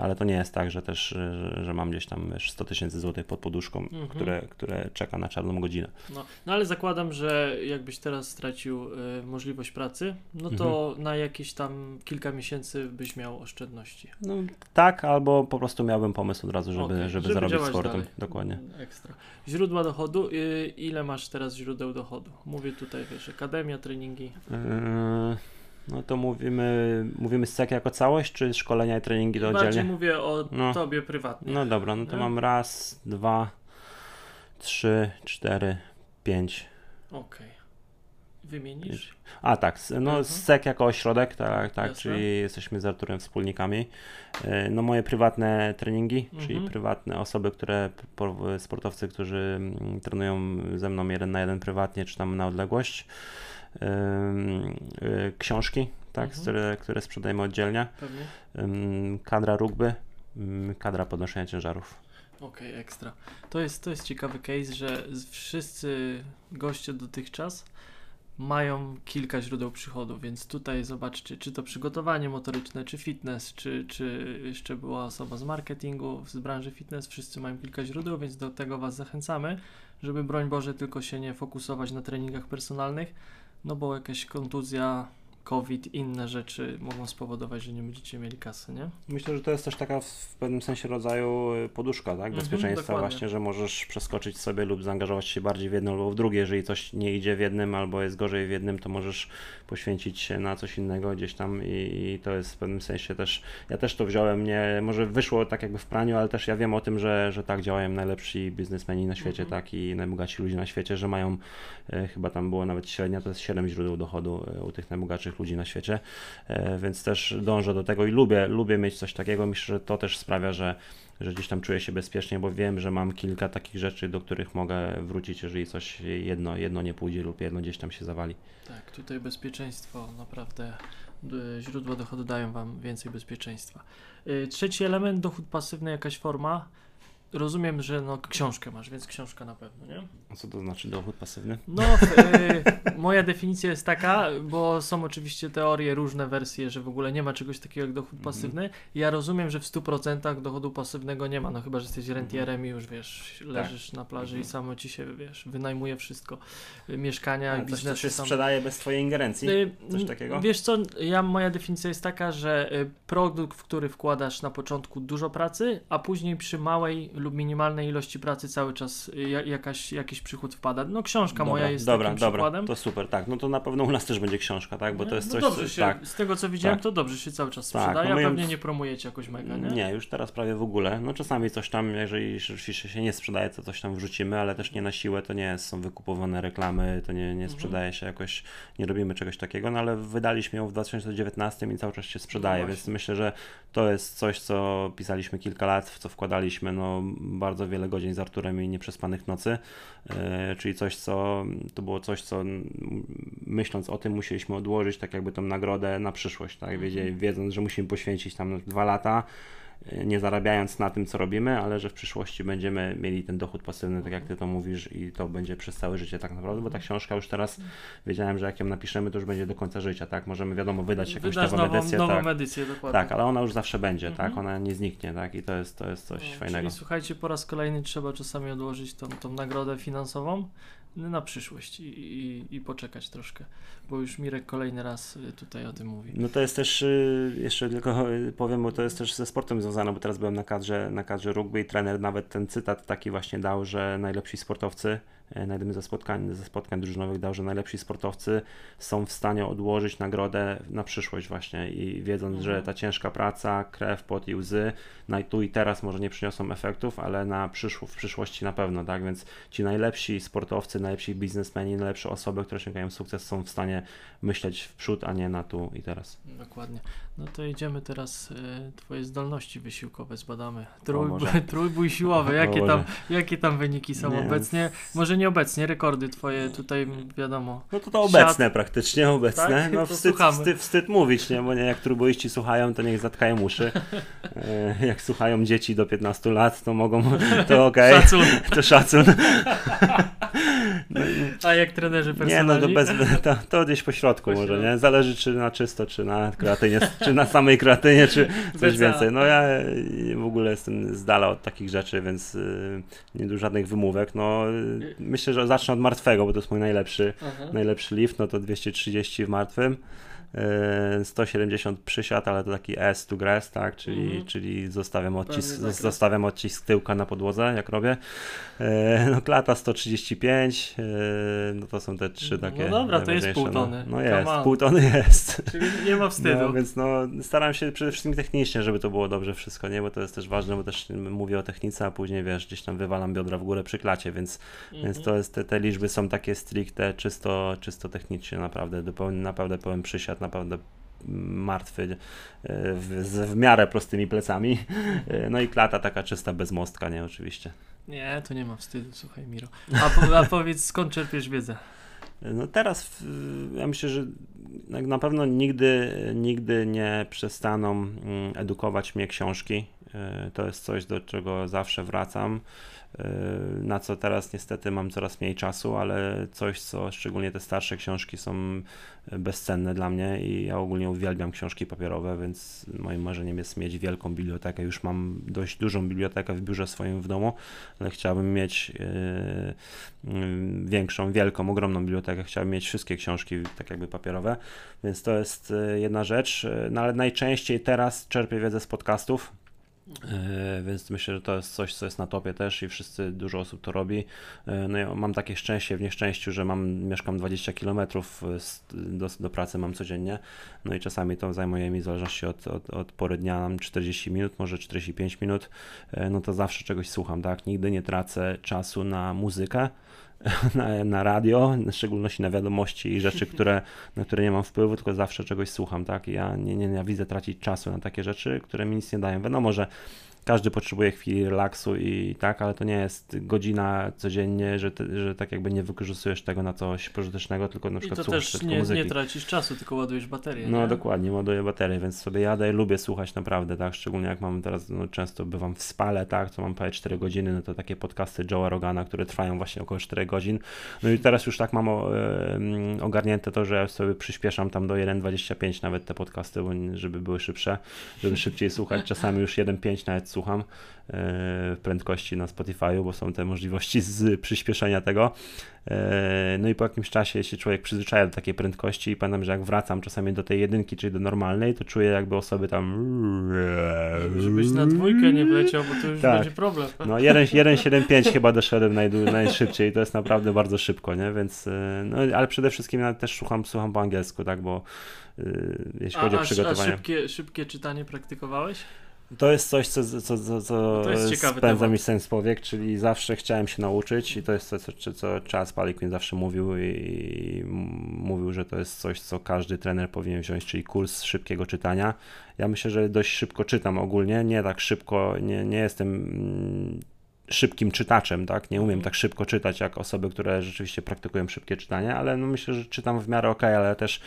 ale to nie jest tak, że też, że mam gdzieś tam 100 tysięcy złotych pod poduszką, które czeka na czarną godzinę. No ale zakładam, że że jakbyś teraz stracił możliwość pracy, no to na jakieś tam kilka miesięcy byś miał oszczędności. No, tak, albo po prostu miałbym pomysł od razu, żeby zarobić sportem. Dokładnie. Ekstra. Źródła dochodu. Ile masz teraz źródeł dochodu? Mówię tutaj, wiesz, akademia, treningi. No to mówimy SEC jako całość, czy szkolenia i treningi to oddzielnie? Bardziej mówię o tobie prywatnie. No dobra, no to mam raz, dwa, trzy, cztery, pięć. Okej. Wymienisz? A tak, no SEC jako ośrodek, tak, czyli jesteśmy z Arturem wspólnikami. No moje prywatne treningi, czyli prywatne osoby, sportowcy, którzy trenują ze mną 1 na 1 prywatnie, czy tam na odległość. Książki, które sprzedajemy oddzielnie. Kadra rugby, kadra podnoszenia ciężarów. Okej, ekstra. To jest ciekawy case, że wszyscy goście dotychczas mają kilka źródeł przychodu, więc tutaj zobaczcie, czy to przygotowanie motoryczne, czy fitness, czy jeszcze była osoba z marketingu, z branży fitness, wszyscy mają kilka źródeł, więc do tego Was zachęcamy, żeby broń Boże tylko się nie fokusować na treningach personalnych, no bo jakaś kontuzja, COVID, inne rzeczy mogą spowodować, że nie będziecie mieli kasy, nie? Myślę, że to jest też taka w pewnym sensie rodzaju poduszka, tak? Bezpieczeństwa właśnie, że możesz przeskoczyć sobie lub zaangażować się bardziej w jedno albo w drugie. Jeżeli coś nie idzie w jednym albo jest gorzej w jednym, to możesz poświęcić się na coś innego gdzieś tam i to jest w pewnym sensie też, ja też to wziąłem, nie, może wyszło tak jakby w praniu, ale też ja wiem o tym, że tak działają najlepsi biznesmeni na świecie, tak? I najbogatsi ludzie na świecie, że mają, chyba tam było nawet średnia, to jest 7 źródeł dochodu u tych najbogatszych ludzi na świecie, więc też dążę do tego i lubię mieć coś takiego. Myślę, że to też sprawia, że gdzieś tam czuję się bezpiecznie, bo wiem, że mam kilka takich rzeczy, do których mogę wrócić, jeżeli coś jedno nie pójdzie lub jedno gdzieś tam się zawali. Tak, tutaj bezpieczeństwo, naprawdę źródła dochodu dają Wam więcej bezpieczeństwa. Trzeci element, dochód pasywny, jakaś forma. Rozumiem, że książkę masz, więc książka na pewno, nie? A co to znaczy dochód pasywny? No, moja definicja jest taka, bo są oczywiście teorie, różne wersje, że w ogóle nie ma czegoś takiego jak dochód pasywny. Ja rozumiem, że w 100% dochodu pasywnego nie ma, no chyba, że jesteś rentierem i już, wiesz, leżysz na plaży i samo ci się, wiesz, wynajmuje wszystko, mieszkania, biznes. Coś, co się sprzedaje bez twojej ingerencji, coś takiego? Wiesz co, moja definicja jest taka, że produkt, w który wkładasz na początku dużo pracy, a później przy małej lub minimalnej ilości pracy cały czas jakiś przychód wpada. No książka moja jest takim przykładem. To super, tak. No to na pewno u nas też będzie książka, tak? Bo to jest z tego co widziałem, to dobrze się cały czas sprzedaje, no pewnie nie promujecie jakoś mega, nie? Nie, już teraz prawie w ogóle. No czasami coś tam, jeżeli rzeczywiście się nie sprzedaje, to coś tam wrzucimy, ale też nie na siłę, to nie są wykupowane reklamy, to nie sprzedaje się jakoś, nie robimy czegoś takiego, no ale wydaliśmy ją w 2019 i cały czas się sprzedaje, więc myślę, że to jest coś, co pisaliśmy kilka lat, w co wkładaliśmy, bardzo wiele godzin z Arturem i nieprzespanych nocy, czyli to było coś, co myśląc o tym musieliśmy odłożyć tak jakby tą nagrodę na przyszłość, tak? Wiedząc, że musimy poświęcić tam 2 lata, nie zarabiając na tym, co robimy, ale że w przyszłości będziemy mieli ten dochód pasywny, tak jak ty to mówisz, i to będzie przez całe życie tak naprawdę, bo ta książka już teraz, wiedziałem, że jak ją napiszemy, to już będzie do końca życia, tak? Możemy, wiadomo, wydać jakąś nową edycję, dokładnie. Tak, ale ona już zawsze będzie, tak? Ona nie zniknie, tak? I to jest coś fajnego. Czyli słuchajcie, po raz kolejny trzeba czasami odłożyć tą nagrodę finansową na przyszłość i poczekać troszkę, bo już Mirek kolejny raz tutaj o tym mówi. No to jest też, jeszcze tylko powiem, bo to jest też ze sportem związane, bo teraz byłem na kadrze rugby i trener nawet ten cytat taki właśnie dał, że najlepsi sportowcy, na jednym ze spotkań drużynowych dał, że najlepsi sportowcy są w stanie odłożyć nagrodę na przyszłość właśnie i wiedząc, że ta ciężka praca, krew, pot i łzy tu i teraz może nie przyniosą efektów, ale w przyszłości na pewno, tak? Więc ci najlepsi sportowcy, najlepsi biznesmeni, najlepsze osoby, które osiągają sukces, są w stanie myśleć w przód, a nie na tu i teraz. Dokładnie. No to idziemy teraz, twoje zdolności wysiłkowe zbadamy. Trójbój siłowy, jakie tam wyniki są obecnie? Może nie obecnie, rekordy twoje tutaj wiadomo. No to obecne praktycznie, obecne. Tak? No wstyd mówić, nie? Bo nie, jak trójboiści słuchają, to niech zatkają uszy. Jak słuchają dzieci do 15 lat, to mogą, to okej. Szacun. To szacun. No i... A jak trenerzy personalni? Nie, no to gdzieś pośrodku może, nie? Zależy czy na czysto, czy na kreatynie, czy na samej kreatynie, czy coś więcej. No ja w ogóle jestem z dala od takich rzeczy, więc nie dużo żadnych wymówek. No myślę, że zacznę od martwego, bo to jest mój najlepszy lift, no to 230 w martwym. 170 przysiad, ale to taki S to grass, tak? Czyli zostawiam odcisk tyłka na podłodze, jak robię. No klata 135, no to są te trzy takie. No dobra, to jest pół tony. No jest, pół tony jest. Czyli nie ma wstydu. No, więc no, staram się przede wszystkim technicznie, żeby to było dobrze wszystko, nie? Bo to jest też ważne, bo też mówię o technice, a później wiesz, gdzieś tam wywalam biodra w górę przy klacie, więc to jest, te liczby są takie stricte, czysto technicznie naprawdę, naprawdę pełen przysiad, naprawdę martwy, w miarę prostymi plecami, no i klata taka czysta, bez mostka, nie, oczywiście. Nie, to nie ma wstydu, słuchaj Miro. A powiedz, skąd czerpiesz wiedzę? No teraz ja myślę, że na pewno nigdy nie przestaną edukować mnie książki. To jest coś, do czego zawsze wracam, na co teraz niestety mam coraz mniej czasu, ale coś, co szczególnie te starsze książki są bezcenne dla mnie i ja ogólnie uwielbiam książki papierowe, więc moim marzeniem jest mieć wielką bibliotekę. Już mam dość dużą bibliotekę w biurze swoim w domu, ale chciałbym mieć większą, wielką, ogromną bibliotekę. Chciałbym mieć wszystkie książki tak jakby papierowe, więc to jest jedna rzecz, no ale najczęściej teraz czerpię wiedzę z podcastów. Więc myślę, że to jest coś, co jest na topie też i wszyscy, dużo osób to robi. No ja mam takie szczęście w nieszczęściu, że mieszkam 20 km do pracy mam codziennie, no i czasami to zajmuje mi w zależności od pory dnia 40 minut, może 45 minut, no to zawsze czegoś słucham, tak? Nigdy nie tracę czasu na muzykę, na radio, w szczególności na wiadomości i rzeczy, na które nie mam wpływu, tylko zawsze czegoś słucham, tak? Ja nie nienawidzę tracić czasu na takie rzeczy, które mi nic nie dają. Wiadomo, że każdy potrzebuje chwili relaksu i tak, ale to nie jest godzina codziennie, że tak jakby nie wykorzystujesz tego na coś pożytecznego, tylko na przykład słuchasz tylko muzyki. Nie tracisz czasu, tylko ładujesz baterię. No nie? Dokładnie, ładuję baterię, więc sobie jadę i lubię słuchać naprawdę, tak, szczególnie jak mam teraz, no, często bywam w spale, tak, to mam prawie 4 godziny, no to takie podcasty Joe'a Rogana, które trwają właśnie około 4 godzin, no i teraz już tak mam ogarnięte to, że sobie przyspieszam tam do 1,25 nawet te podcasty, żeby były szybsze, żeby szybciej słuchać, czasami już 1,5 nawet słucham prędkości na Spotify'u, bo są te możliwości z przyspieszenia tego. No i po jakimś czasie się człowiek przyzwyczaja do takiej prędkości i pamiętam, że jak wracam czasami do tej jedynki, czyli do normalnej, to czuję jakby osoby tam... Żebyś na dwójkę nie wleciał, bo to już tak będzie problem. No 1,75 chyba doszedłem najszybciej, to jest naprawdę bardzo szybko, nie? Więc, no, ale przede wszystkim ja też słucham po angielsku, tak? Bo jeśli chodzi o przygotowanie... A szybkie czytanie praktykowałeś? To jest coś, co spędza mi sens powiek, czyli zawsze chciałem się nauczyć i to jest coś, co Charles Poliquin zawsze mówił i mówił, że to jest coś, co każdy trener powinien wziąć, czyli kurs szybkiego czytania. Ja myślę, że dość szybko czytam ogólnie, nie tak szybko, nie jestem szybkim czytaczem, tak? Nie umiem tak szybko czytać jak osoby, które rzeczywiście praktykują szybkie czytanie, ale no myślę, że czytam w miarę okej, ale też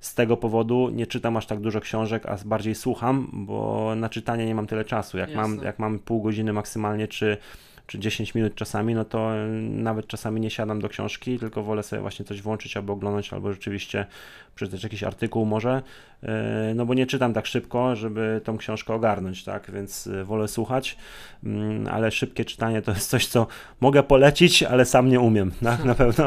z tego powodu nie czytam aż tak dużo książek, a bardziej słucham, bo na czytanie nie mam tyle czasu. Jak mam pół godziny maksymalnie, czy 10 minut czasami, no to nawet czasami nie siadam do książki, tylko wolę sobie właśnie coś włączyć albo oglądać, albo rzeczywiście przeczytać jakiś artykuł może, no bo nie czytam tak szybko, żeby tą książkę ogarnąć, tak, więc wolę słuchać, ale szybkie czytanie to jest coś, co mogę polecić, ale sam nie umiem, tak? Na pewno,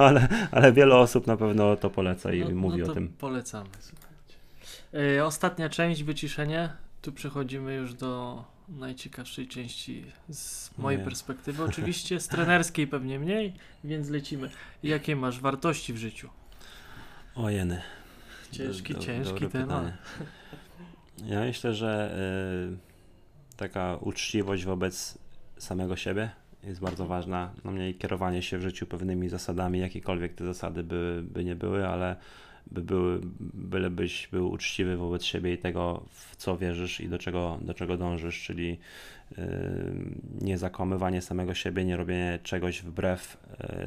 ale wiele osób na pewno to poleca i mówi o tym. Polecamy, słuchajcie. Ostatnia część, wyciszenie, tu przechodzimy już do... najciekawszej części z mojej perspektywy. Oczywiście z trenerskiej pewnie mniej, więc lecimy. Jakie masz wartości w życiu? Ojeny. Ciężki temat. Ja myślę, że taka uczciwość wobec samego siebie jest bardzo ważna. Dla mnie kierowanie się w życiu pewnymi zasadami, jakiekolwiek te zasady by nie były, ale bylebyś był uczciwy wobec siebie i tego, w co wierzysz i do czego dążysz, czyli nie zakłamywanie samego siebie, nie robienie czegoś wbrew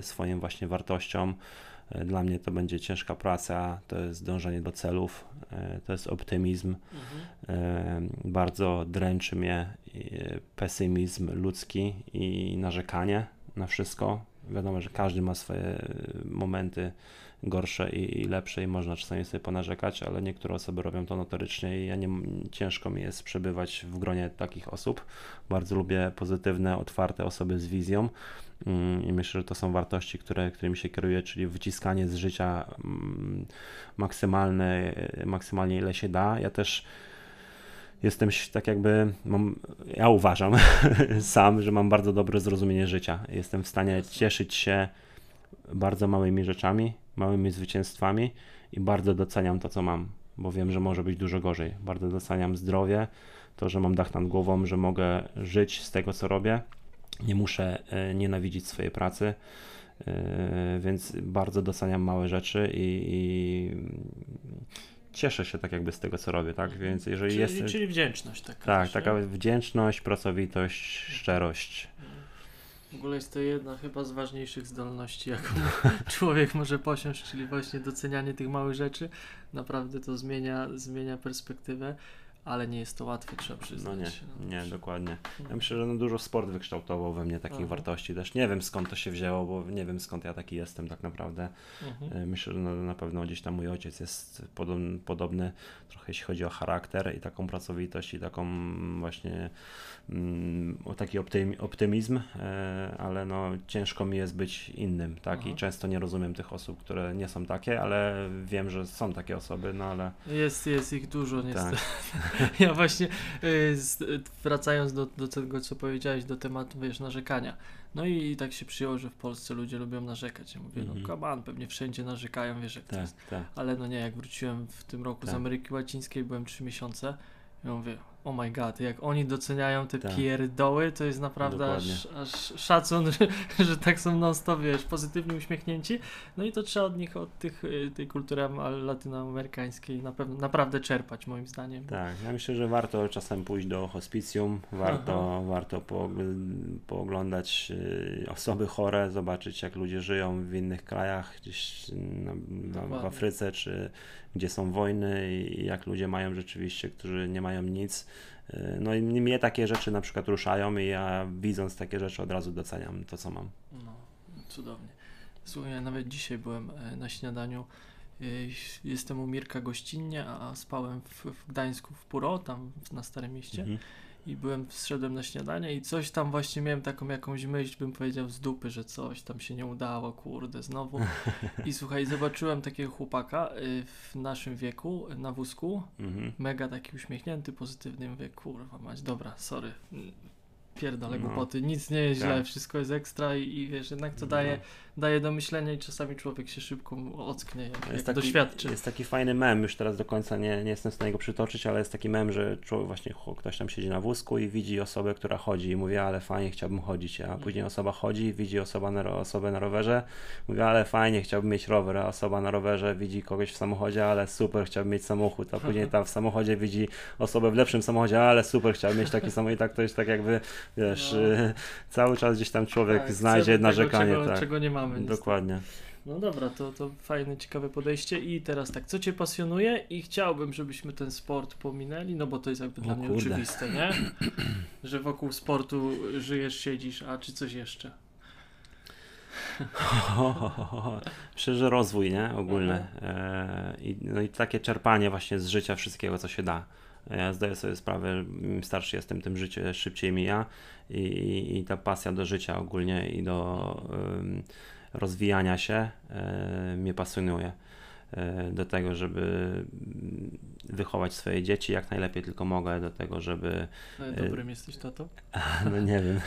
swoim właśnie wartościom. Dla mnie to będzie ciężka praca, to jest dążenie do celów, to jest optymizm. Bardzo dręczy mnie pesymizm ludzki i narzekanie na wszystko. Wiadomo, że każdy ma swoje momenty gorsze i lepsze i można czasami sobie ponarzekać, ale niektóre osoby robią to notorycznie i ja ciężko mi jest przebywać w gronie takich osób. Bardzo lubię pozytywne, otwarte osoby z wizją i myślę, że to są wartości, którymi się kieruję, czyli wyciskanie z życia maksymalnie ile się da. Ja też jestem tak jakby, ja uważam sam, że mam bardzo dobre zrozumienie życia. Jestem w stanie cieszyć się bardzo małymi rzeczami, małymi zwycięstwami i bardzo doceniam to, co mam, bo wiem, że może być dużo gorzej. Bardzo doceniam zdrowie, to, że mam dach nad głową, że mogę żyć z tego, co robię. Nie muszę nienawidzić swojej pracy, więc bardzo doceniam małe rzeczy i cieszę się tak jakby z tego, co robię, tak? Więc jeżeli czyli wdzięczność taka. Tak, też, taka wdzięczność, pracowitość, szczerość. W ogóle jest to jedna chyba z ważniejszych zdolności, jaką człowiek może posiąść, czyli właśnie docenianie tych małych rzeczy. Naprawdę to zmienia perspektywę, ale nie jest to łatwe, trzeba przyznać. No nie, dokładnie. Ja myślę, że dużo sport wykształtował we mnie takich wartości też. Nie wiem, skąd to się wzięło, bo nie wiem, skąd ja taki jestem tak naprawdę. Myślę, że na pewno gdzieś tam mój ojciec jest podobny trochę, jeśli chodzi o charakter i taką pracowitość i taką właśnie taki optymizm, ale no ciężko mi jest być innym, tak? I często nie rozumiem tych osób, które nie są takie, ale wiem, że są takie osoby, no ale... Jest ich dużo niestety. Tak. Ja właśnie wracając do tego, co powiedziałeś, do tematu, wiesz, narzekania. No i tak się przyjęło, że w Polsce ludzie lubią narzekać. Ja mówię, no come on, pewnie wszędzie narzekają, wiesz jak to jest. Ale no nie, jak wróciłem w tym roku z Ameryki Łacińskiej, byłem 3 miesiące i mówię, oh my god, jak oni doceniają te pierdoły, to jest naprawdę aż szacun, że tak są non-stop, wiesz, pozytywnie uśmiechnięci. No i to trzeba od nich, od tej kultury latynoamerykańskiej naprawdę czerpać, moim zdaniem. Tak, ja myślę, że warto czasem pójść do hospicjum, warto pooglądać osoby chore, zobaczyć jak ludzie żyją w innych krajach, gdzieś w Afryce, czy gdzie są wojny i jak ludzie mają rzeczywiście, którzy nie mają nic. No i mnie takie rzeczy na przykład ruszają i ja widząc takie rzeczy od razu doceniam to, co mam. No, cudownie. Słuchaj, ja nawet dzisiaj byłem na śniadaniu, jestem u Mirka gościnnie, a spałem w Gdańsku w Puro, tam na Starym Mieście. I zszedłem na śniadanie i coś tam właśnie miałem taką jakąś myśl, bym powiedział z dupy, że coś tam się nie udało, kurde, znowu. I słuchaj, zobaczyłem takiego chłopaka w naszym wieku, na wózku, mega taki uśmiechnięty, pozytywny. I mówię, kurwa mać, dobra, sorry, pierdolę głupoty, nic nie jest źle, wszystko jest ekstra i wiesz, jednak to daje do myślenia i czasami człowiek się szybko ocknie, jak doświadczy. Jest taki fajny mem, już teraz do końca nie jestem w stanie go przytoczyć, ale jest taki mem, że człowiek właśnie ktoś tam siedzi na wózku i widzi osobę, która chodzi i mówi, ale fajnie, chciałbym chodzić, a później osoba chodzi, widzi osobę na rowerze, mówi, ale fajnie, chciałbym mieć rower, a osoba na rowerze widzi kogoś w samochodzie, ale super, chciałbym mieć samochód, a później tam w samochodzie widzi osobę w lepszym samochodzie, ale super, chciałbym mieć taki samochód i tak to jest tak jakby, wiesz, cały czas gdzieś tam człowiek znajdzie narzekanie. Czego nie mamy. Dokładnie. No dobra, to fajne, ciekawe podejście i teraz tak, co Cię pasjonuje i chciałbym, żebyśmy ten sport pominęli, no bo to jest jakby dla mnie oczywiste, nie? Że wokół sportu żyjesz, siedzisz, a czy coś jeszcze? Myślę, że rozwój, nie? Ogólny. No i takie czerpanie właśnie z życia wszystkiego, co się da. Ja zdaję sobie sprawę, im starszy jestem, tym życie szybciej mija i ta pasja do życia ogólnie i do rozwijania się mnie pasjonuje. Do tego, żeby wychować swoje dzieci jak najlepiej tylko mogę, do tego, żeby... Dobrym jesteś tatą? No nie wiem,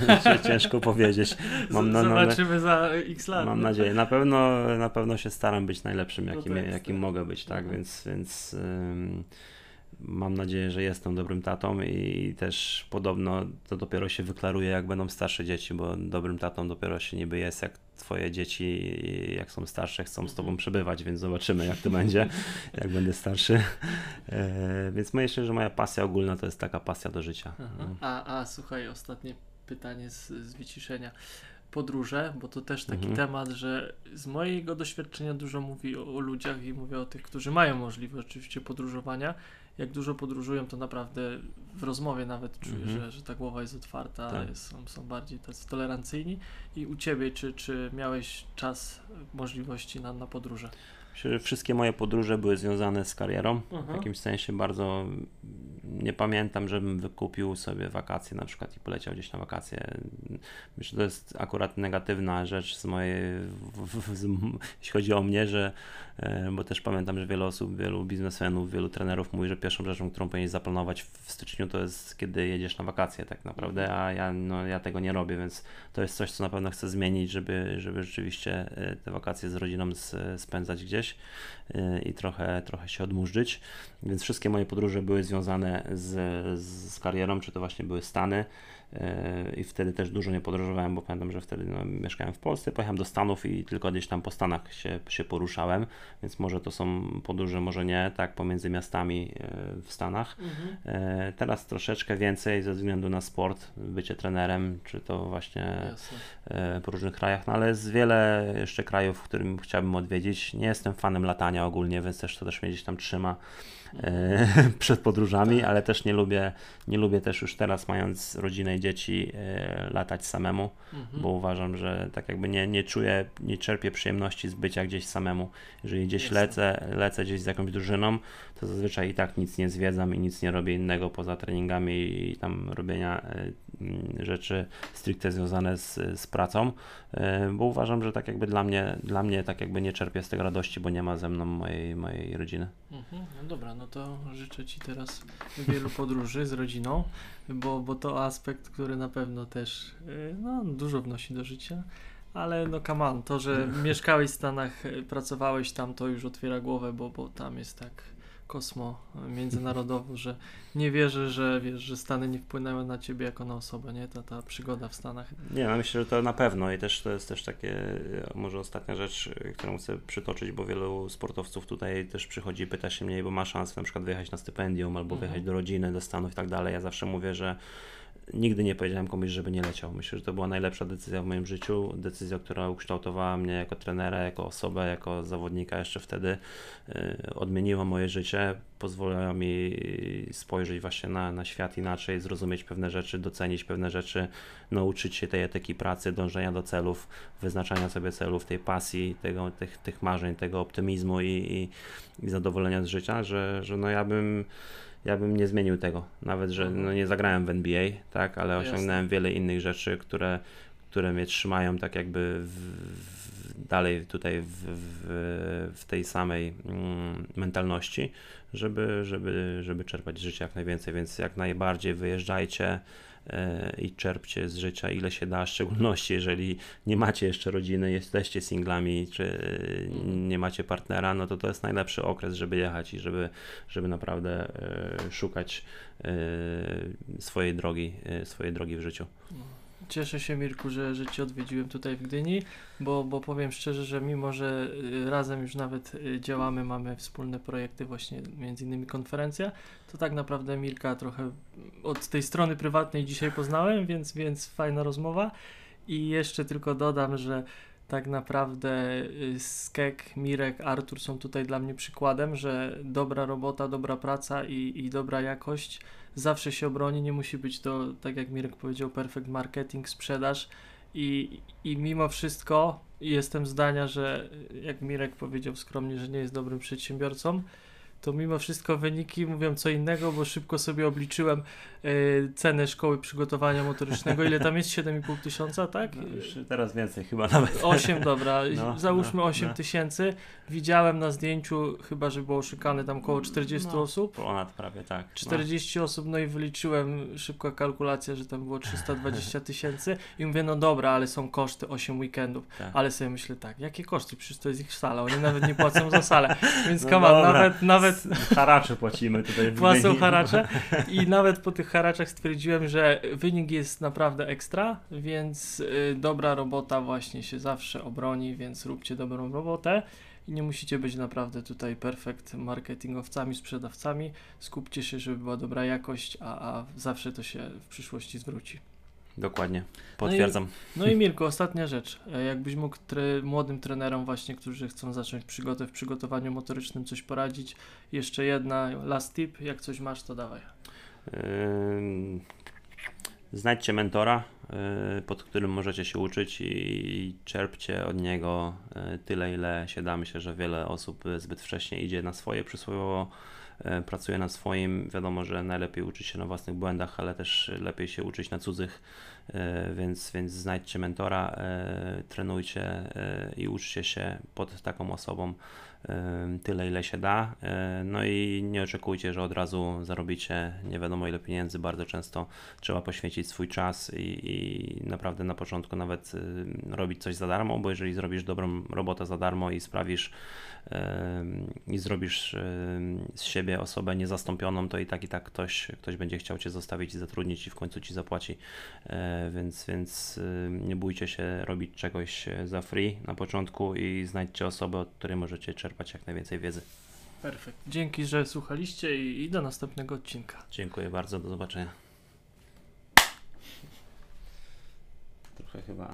ciężko powiedzieć. Zobaczymy za x lat. Mam nadzieję. Na pewno się staram być najlepszym, jakim mogę być, tak? Więc mam nadzieję, że jestem dobrym tatą i też podobno to dopiero się wyklaruje, jak będą starsze dzieci, bo dobrym tatą dopiero się niby jest, jak twoje dzieci, jak są starsze, chcą z tobą przebywać, więc zobaczymy, jak to będzie, jak będę starszy. Więc myślę, że moja pasja ogólna to jest taka pasja do życia. A słuchaj, ostatnie pytanie z wyciszenia. Podróże, bo to też taki temat, że z mojego doświadczenia dużo mówi o ludziach i mówię o tych, którzy mają możliwość oczywiście podróżowania jak dużo podróżują, to naprawdę w rozmowie nawet czuję, że ta głowa jest otwarta, tak. są bardziej tacy tolerancyjni. I u Ciebie, czy miałeś czas, możliwości na podróże? Myślę, że wszystkie moje podróże były związane z karierą, w jakimś sensie bardzo nie pamiętam, żebym wykupił sobie wakacje na przykład i poleciał gdzieś na wakacje. Myślę, że to jest akurat negatywna rzecz z mojej, jeśli chodzi o mnie, że, bo też pamiętam, że wiele osób, wielu biznesmenów, wielu trenerów mówi, że pierwszą rzeczą, którą powinieneś zaplanować w styczniu, to jest kiedy jedziesz na wakacje tak naprawdę, a ja tego nie robię, więc to jest coś, co na pewno chcę zmienić, żeby rzeczywiście te wakacje z rodziną spędzać gdzieś. I trochę się odmurzyć, więc wszystkie moje podróże były związane z karierą, czy to właśnie były Stany i wtedy też dużo nie podróżowałem, bo pamiętam, że wtedy mieszkałem w Polsce, pojechałem do Stanów i tylko gdzieś tam po Stanach się poruszałem, więc może to są podróże, może nie, tak pomiędzy miastami w Stanach. Teraz troszeczkę więcej ze względu na sport, bycie trenerem, czy to właśnie po różnych krajach, no ale jest wiele jeszcze krajów, w którym chciałbym odwiedzić. Nie jestem fanem latania ogólnie, więc też to mnie gdzieś tam trzyma przed podróżami, ale też nie lubię też już teraz, mając rodzinę i dzieci, latać samemu, bo uważam, że tak jakby nie czerpię przyjemności z bycia gdzieś samemu. Jeżeli gdzieś lecę gdzieś z jakąś drużyną, to zazwyczaj i tak nic nie zwiedzam i nic nie robię innego poza treningami i tam robienia rzeczy stricte związane z pracą, bo uważam, że tak jakby dla mnie tak jakby nie czerpię z tego radości, bo nie ma ze mną mojej rodziny. No dobra, no to życzę Ci teraz wielu podróży z rodziną, bo to aspekt, który na pewno też dużo wnosi do życia, ale to, że mieszkałeś w Stanach, pracowałeś tam, to już otwiera głowę, bo tam jest tak kosmo międzynarodowo, że nie wierzę, że wiesz, że Stany nie wpłynęły na Ciebie jako na osobę, nie? Ta przygoda w Stanach. Nie, myślę, że to na pewno i też to jest też takie, może ostatnia rzecz, którą chcę przytoczyć, bo wielu sportowców tutaj też przychodzi i pyta się mnie, bo ma szansę na przykład wyjechać na stypendium albo wyjechać do rodziny, do Stanów i tak dalej. Ja zawsze mówię, że nigdy nie powiedziałem komuś, żeby nie leciał. Myślę, że to była najlepsza decyzja w moim życiu. Decyzja, która ukształtowała mnie jako trenera, jako osobę, jako zawodnika jeszcze wtedy. Odmieniła moje życie, pozwoliła mi spojrzeć właśnie na świat inaczej, zrozumieć pewne rzeczy, docenić pewne rzeczy, nauczyć się tej etyki pracy, dążenia do celów, wyznaczania sobie celów, tej pasji, tych marzeń, tego optymizmu i zadowolenia z życia, że ja bym nie zmienił tego, nawet, że nie zagrałem w NBA, tak, ale osiągnąłem wiele innych rzeczy, które mnie trzymają tak jakby dalej tutaj w tej samej mentalności, żeby czerpać z życia jak najwięcej, więc jak najbardziej wyjeżdżajcie i czerpcie z życia ile się da, w szczególności jeżeli nie macie jeszcze rodziny, jesteście singlami, czy nie macie partnera, no to jest najlepszy okres, żeby jechać i żeby naprawdę szukać swojej drogi w życiu. Cieszę się, Mirku, że Cię odwiedziłem tutaj w Gdyni, bo powiem szczerze, że mimo, że razem już nawet działamy, mamy wspólne projekty, właśnie między innymi konferencja, to tak naprawdę Mirka trochę od tej strony prywatnej dzisiaj poznałem, więc fajna rozmowa. I jeszcze tylko dodam, że tak naprawdę SKEK, Mirek, Artur są tutaj dla mnie przykładem, że dobra robota, dobra praca i dobra jakość zawsze się obroni, nie musi być to, tak jak Mirek powiedział, perfect marketing, sprzedaż i mimo wszystko jestem zdania, że jak Mirek powiedział skromnie, że nie jest dobrym przedsiębiorcą, to mimo wszystko wyniki mówią co innego, bo szybko sobie obliczyłem cenę szkoły przygotowania motorycznego. Ile tam jest? 7,5 tysiąca, tak? No, już teraz więcej chyba nawet. 8, dobra. Załóżmy 8 tysięcy. Widziałem na zdjęciu, chyba że było oszukane, tam około 40 osób. Ponad prawie, tak. 40 osób, i wyliczyłem, szybka kalkulacja, że tam było 320 tysięcy i mówię, dobra, ale są koszty, 8 weekendów. Tak. Ale sobie myślę tak, jakie koszty? Przecież to jest ich sala, oni nawet nie płacą za salę. Więc nawet haracze płacimy tutaj. Płacą haracze i nawet po tych haraczach stwierdziłem, że wynik jest naprawdę ekstra, więc dobra robota właśnie się zawsze obroni, więc róbcie dobrą robotę i nie musicie być naprawdę tutaj perfekt marketingowcami, sprzedawcami. Skupcie się, żeby była dobra jakość, a zawsze to się w przyszłości zwróci. Dokładnie, potwierdzam. No i Mirku, ostatnia rzecz. Jakbyś mógł młodym trenerom właśnie, którzy chcą zacząć przygodę w przygotowaniu motorycznym coś poradzić. Jeszcze jedna, last tip, jak coś masz, to dawaj. Znajdźcie mentora, pod którym możecie się uczyć i czerpcie od niego tyle, ile się da. Myślę, że wiele osób zbyt wcześnie idzie na swoje, przysłowiowo pracuje na swoim. Wiadomo, że najlepiej uczyć się na własnych błędach, ale też lepiej się uczyć na cudzych, więc znajdźcie mentora, trenujcie i uczcie się pod taką osobą tyle, ile się da. No i nie oczekujcie, że od razu zarobicie nie wiadomo ile pieniędzy. Bardzo często trzeba poświęcić swój czas i naprawdę na początku nawet robić coś za darmo, bo jeżeli zrobisz dobrą robotę za darmo i sprawisz i zrobisz z siebie osobę niezastąpioną, to i tak ktoś będzie chciał Cię zostawić i zatrudnić i w końcu Ci zapłaci. Więc nie bójcie się robić czegoś za free na początku i znajdźcie osobę, od której możecie czerpać jak najwięcej wiedzy. Perfekt. Dzięki, że słuchaliście i do następnego odcinka. Dziękuję bardzo, do zobaczenia. Trochę chyba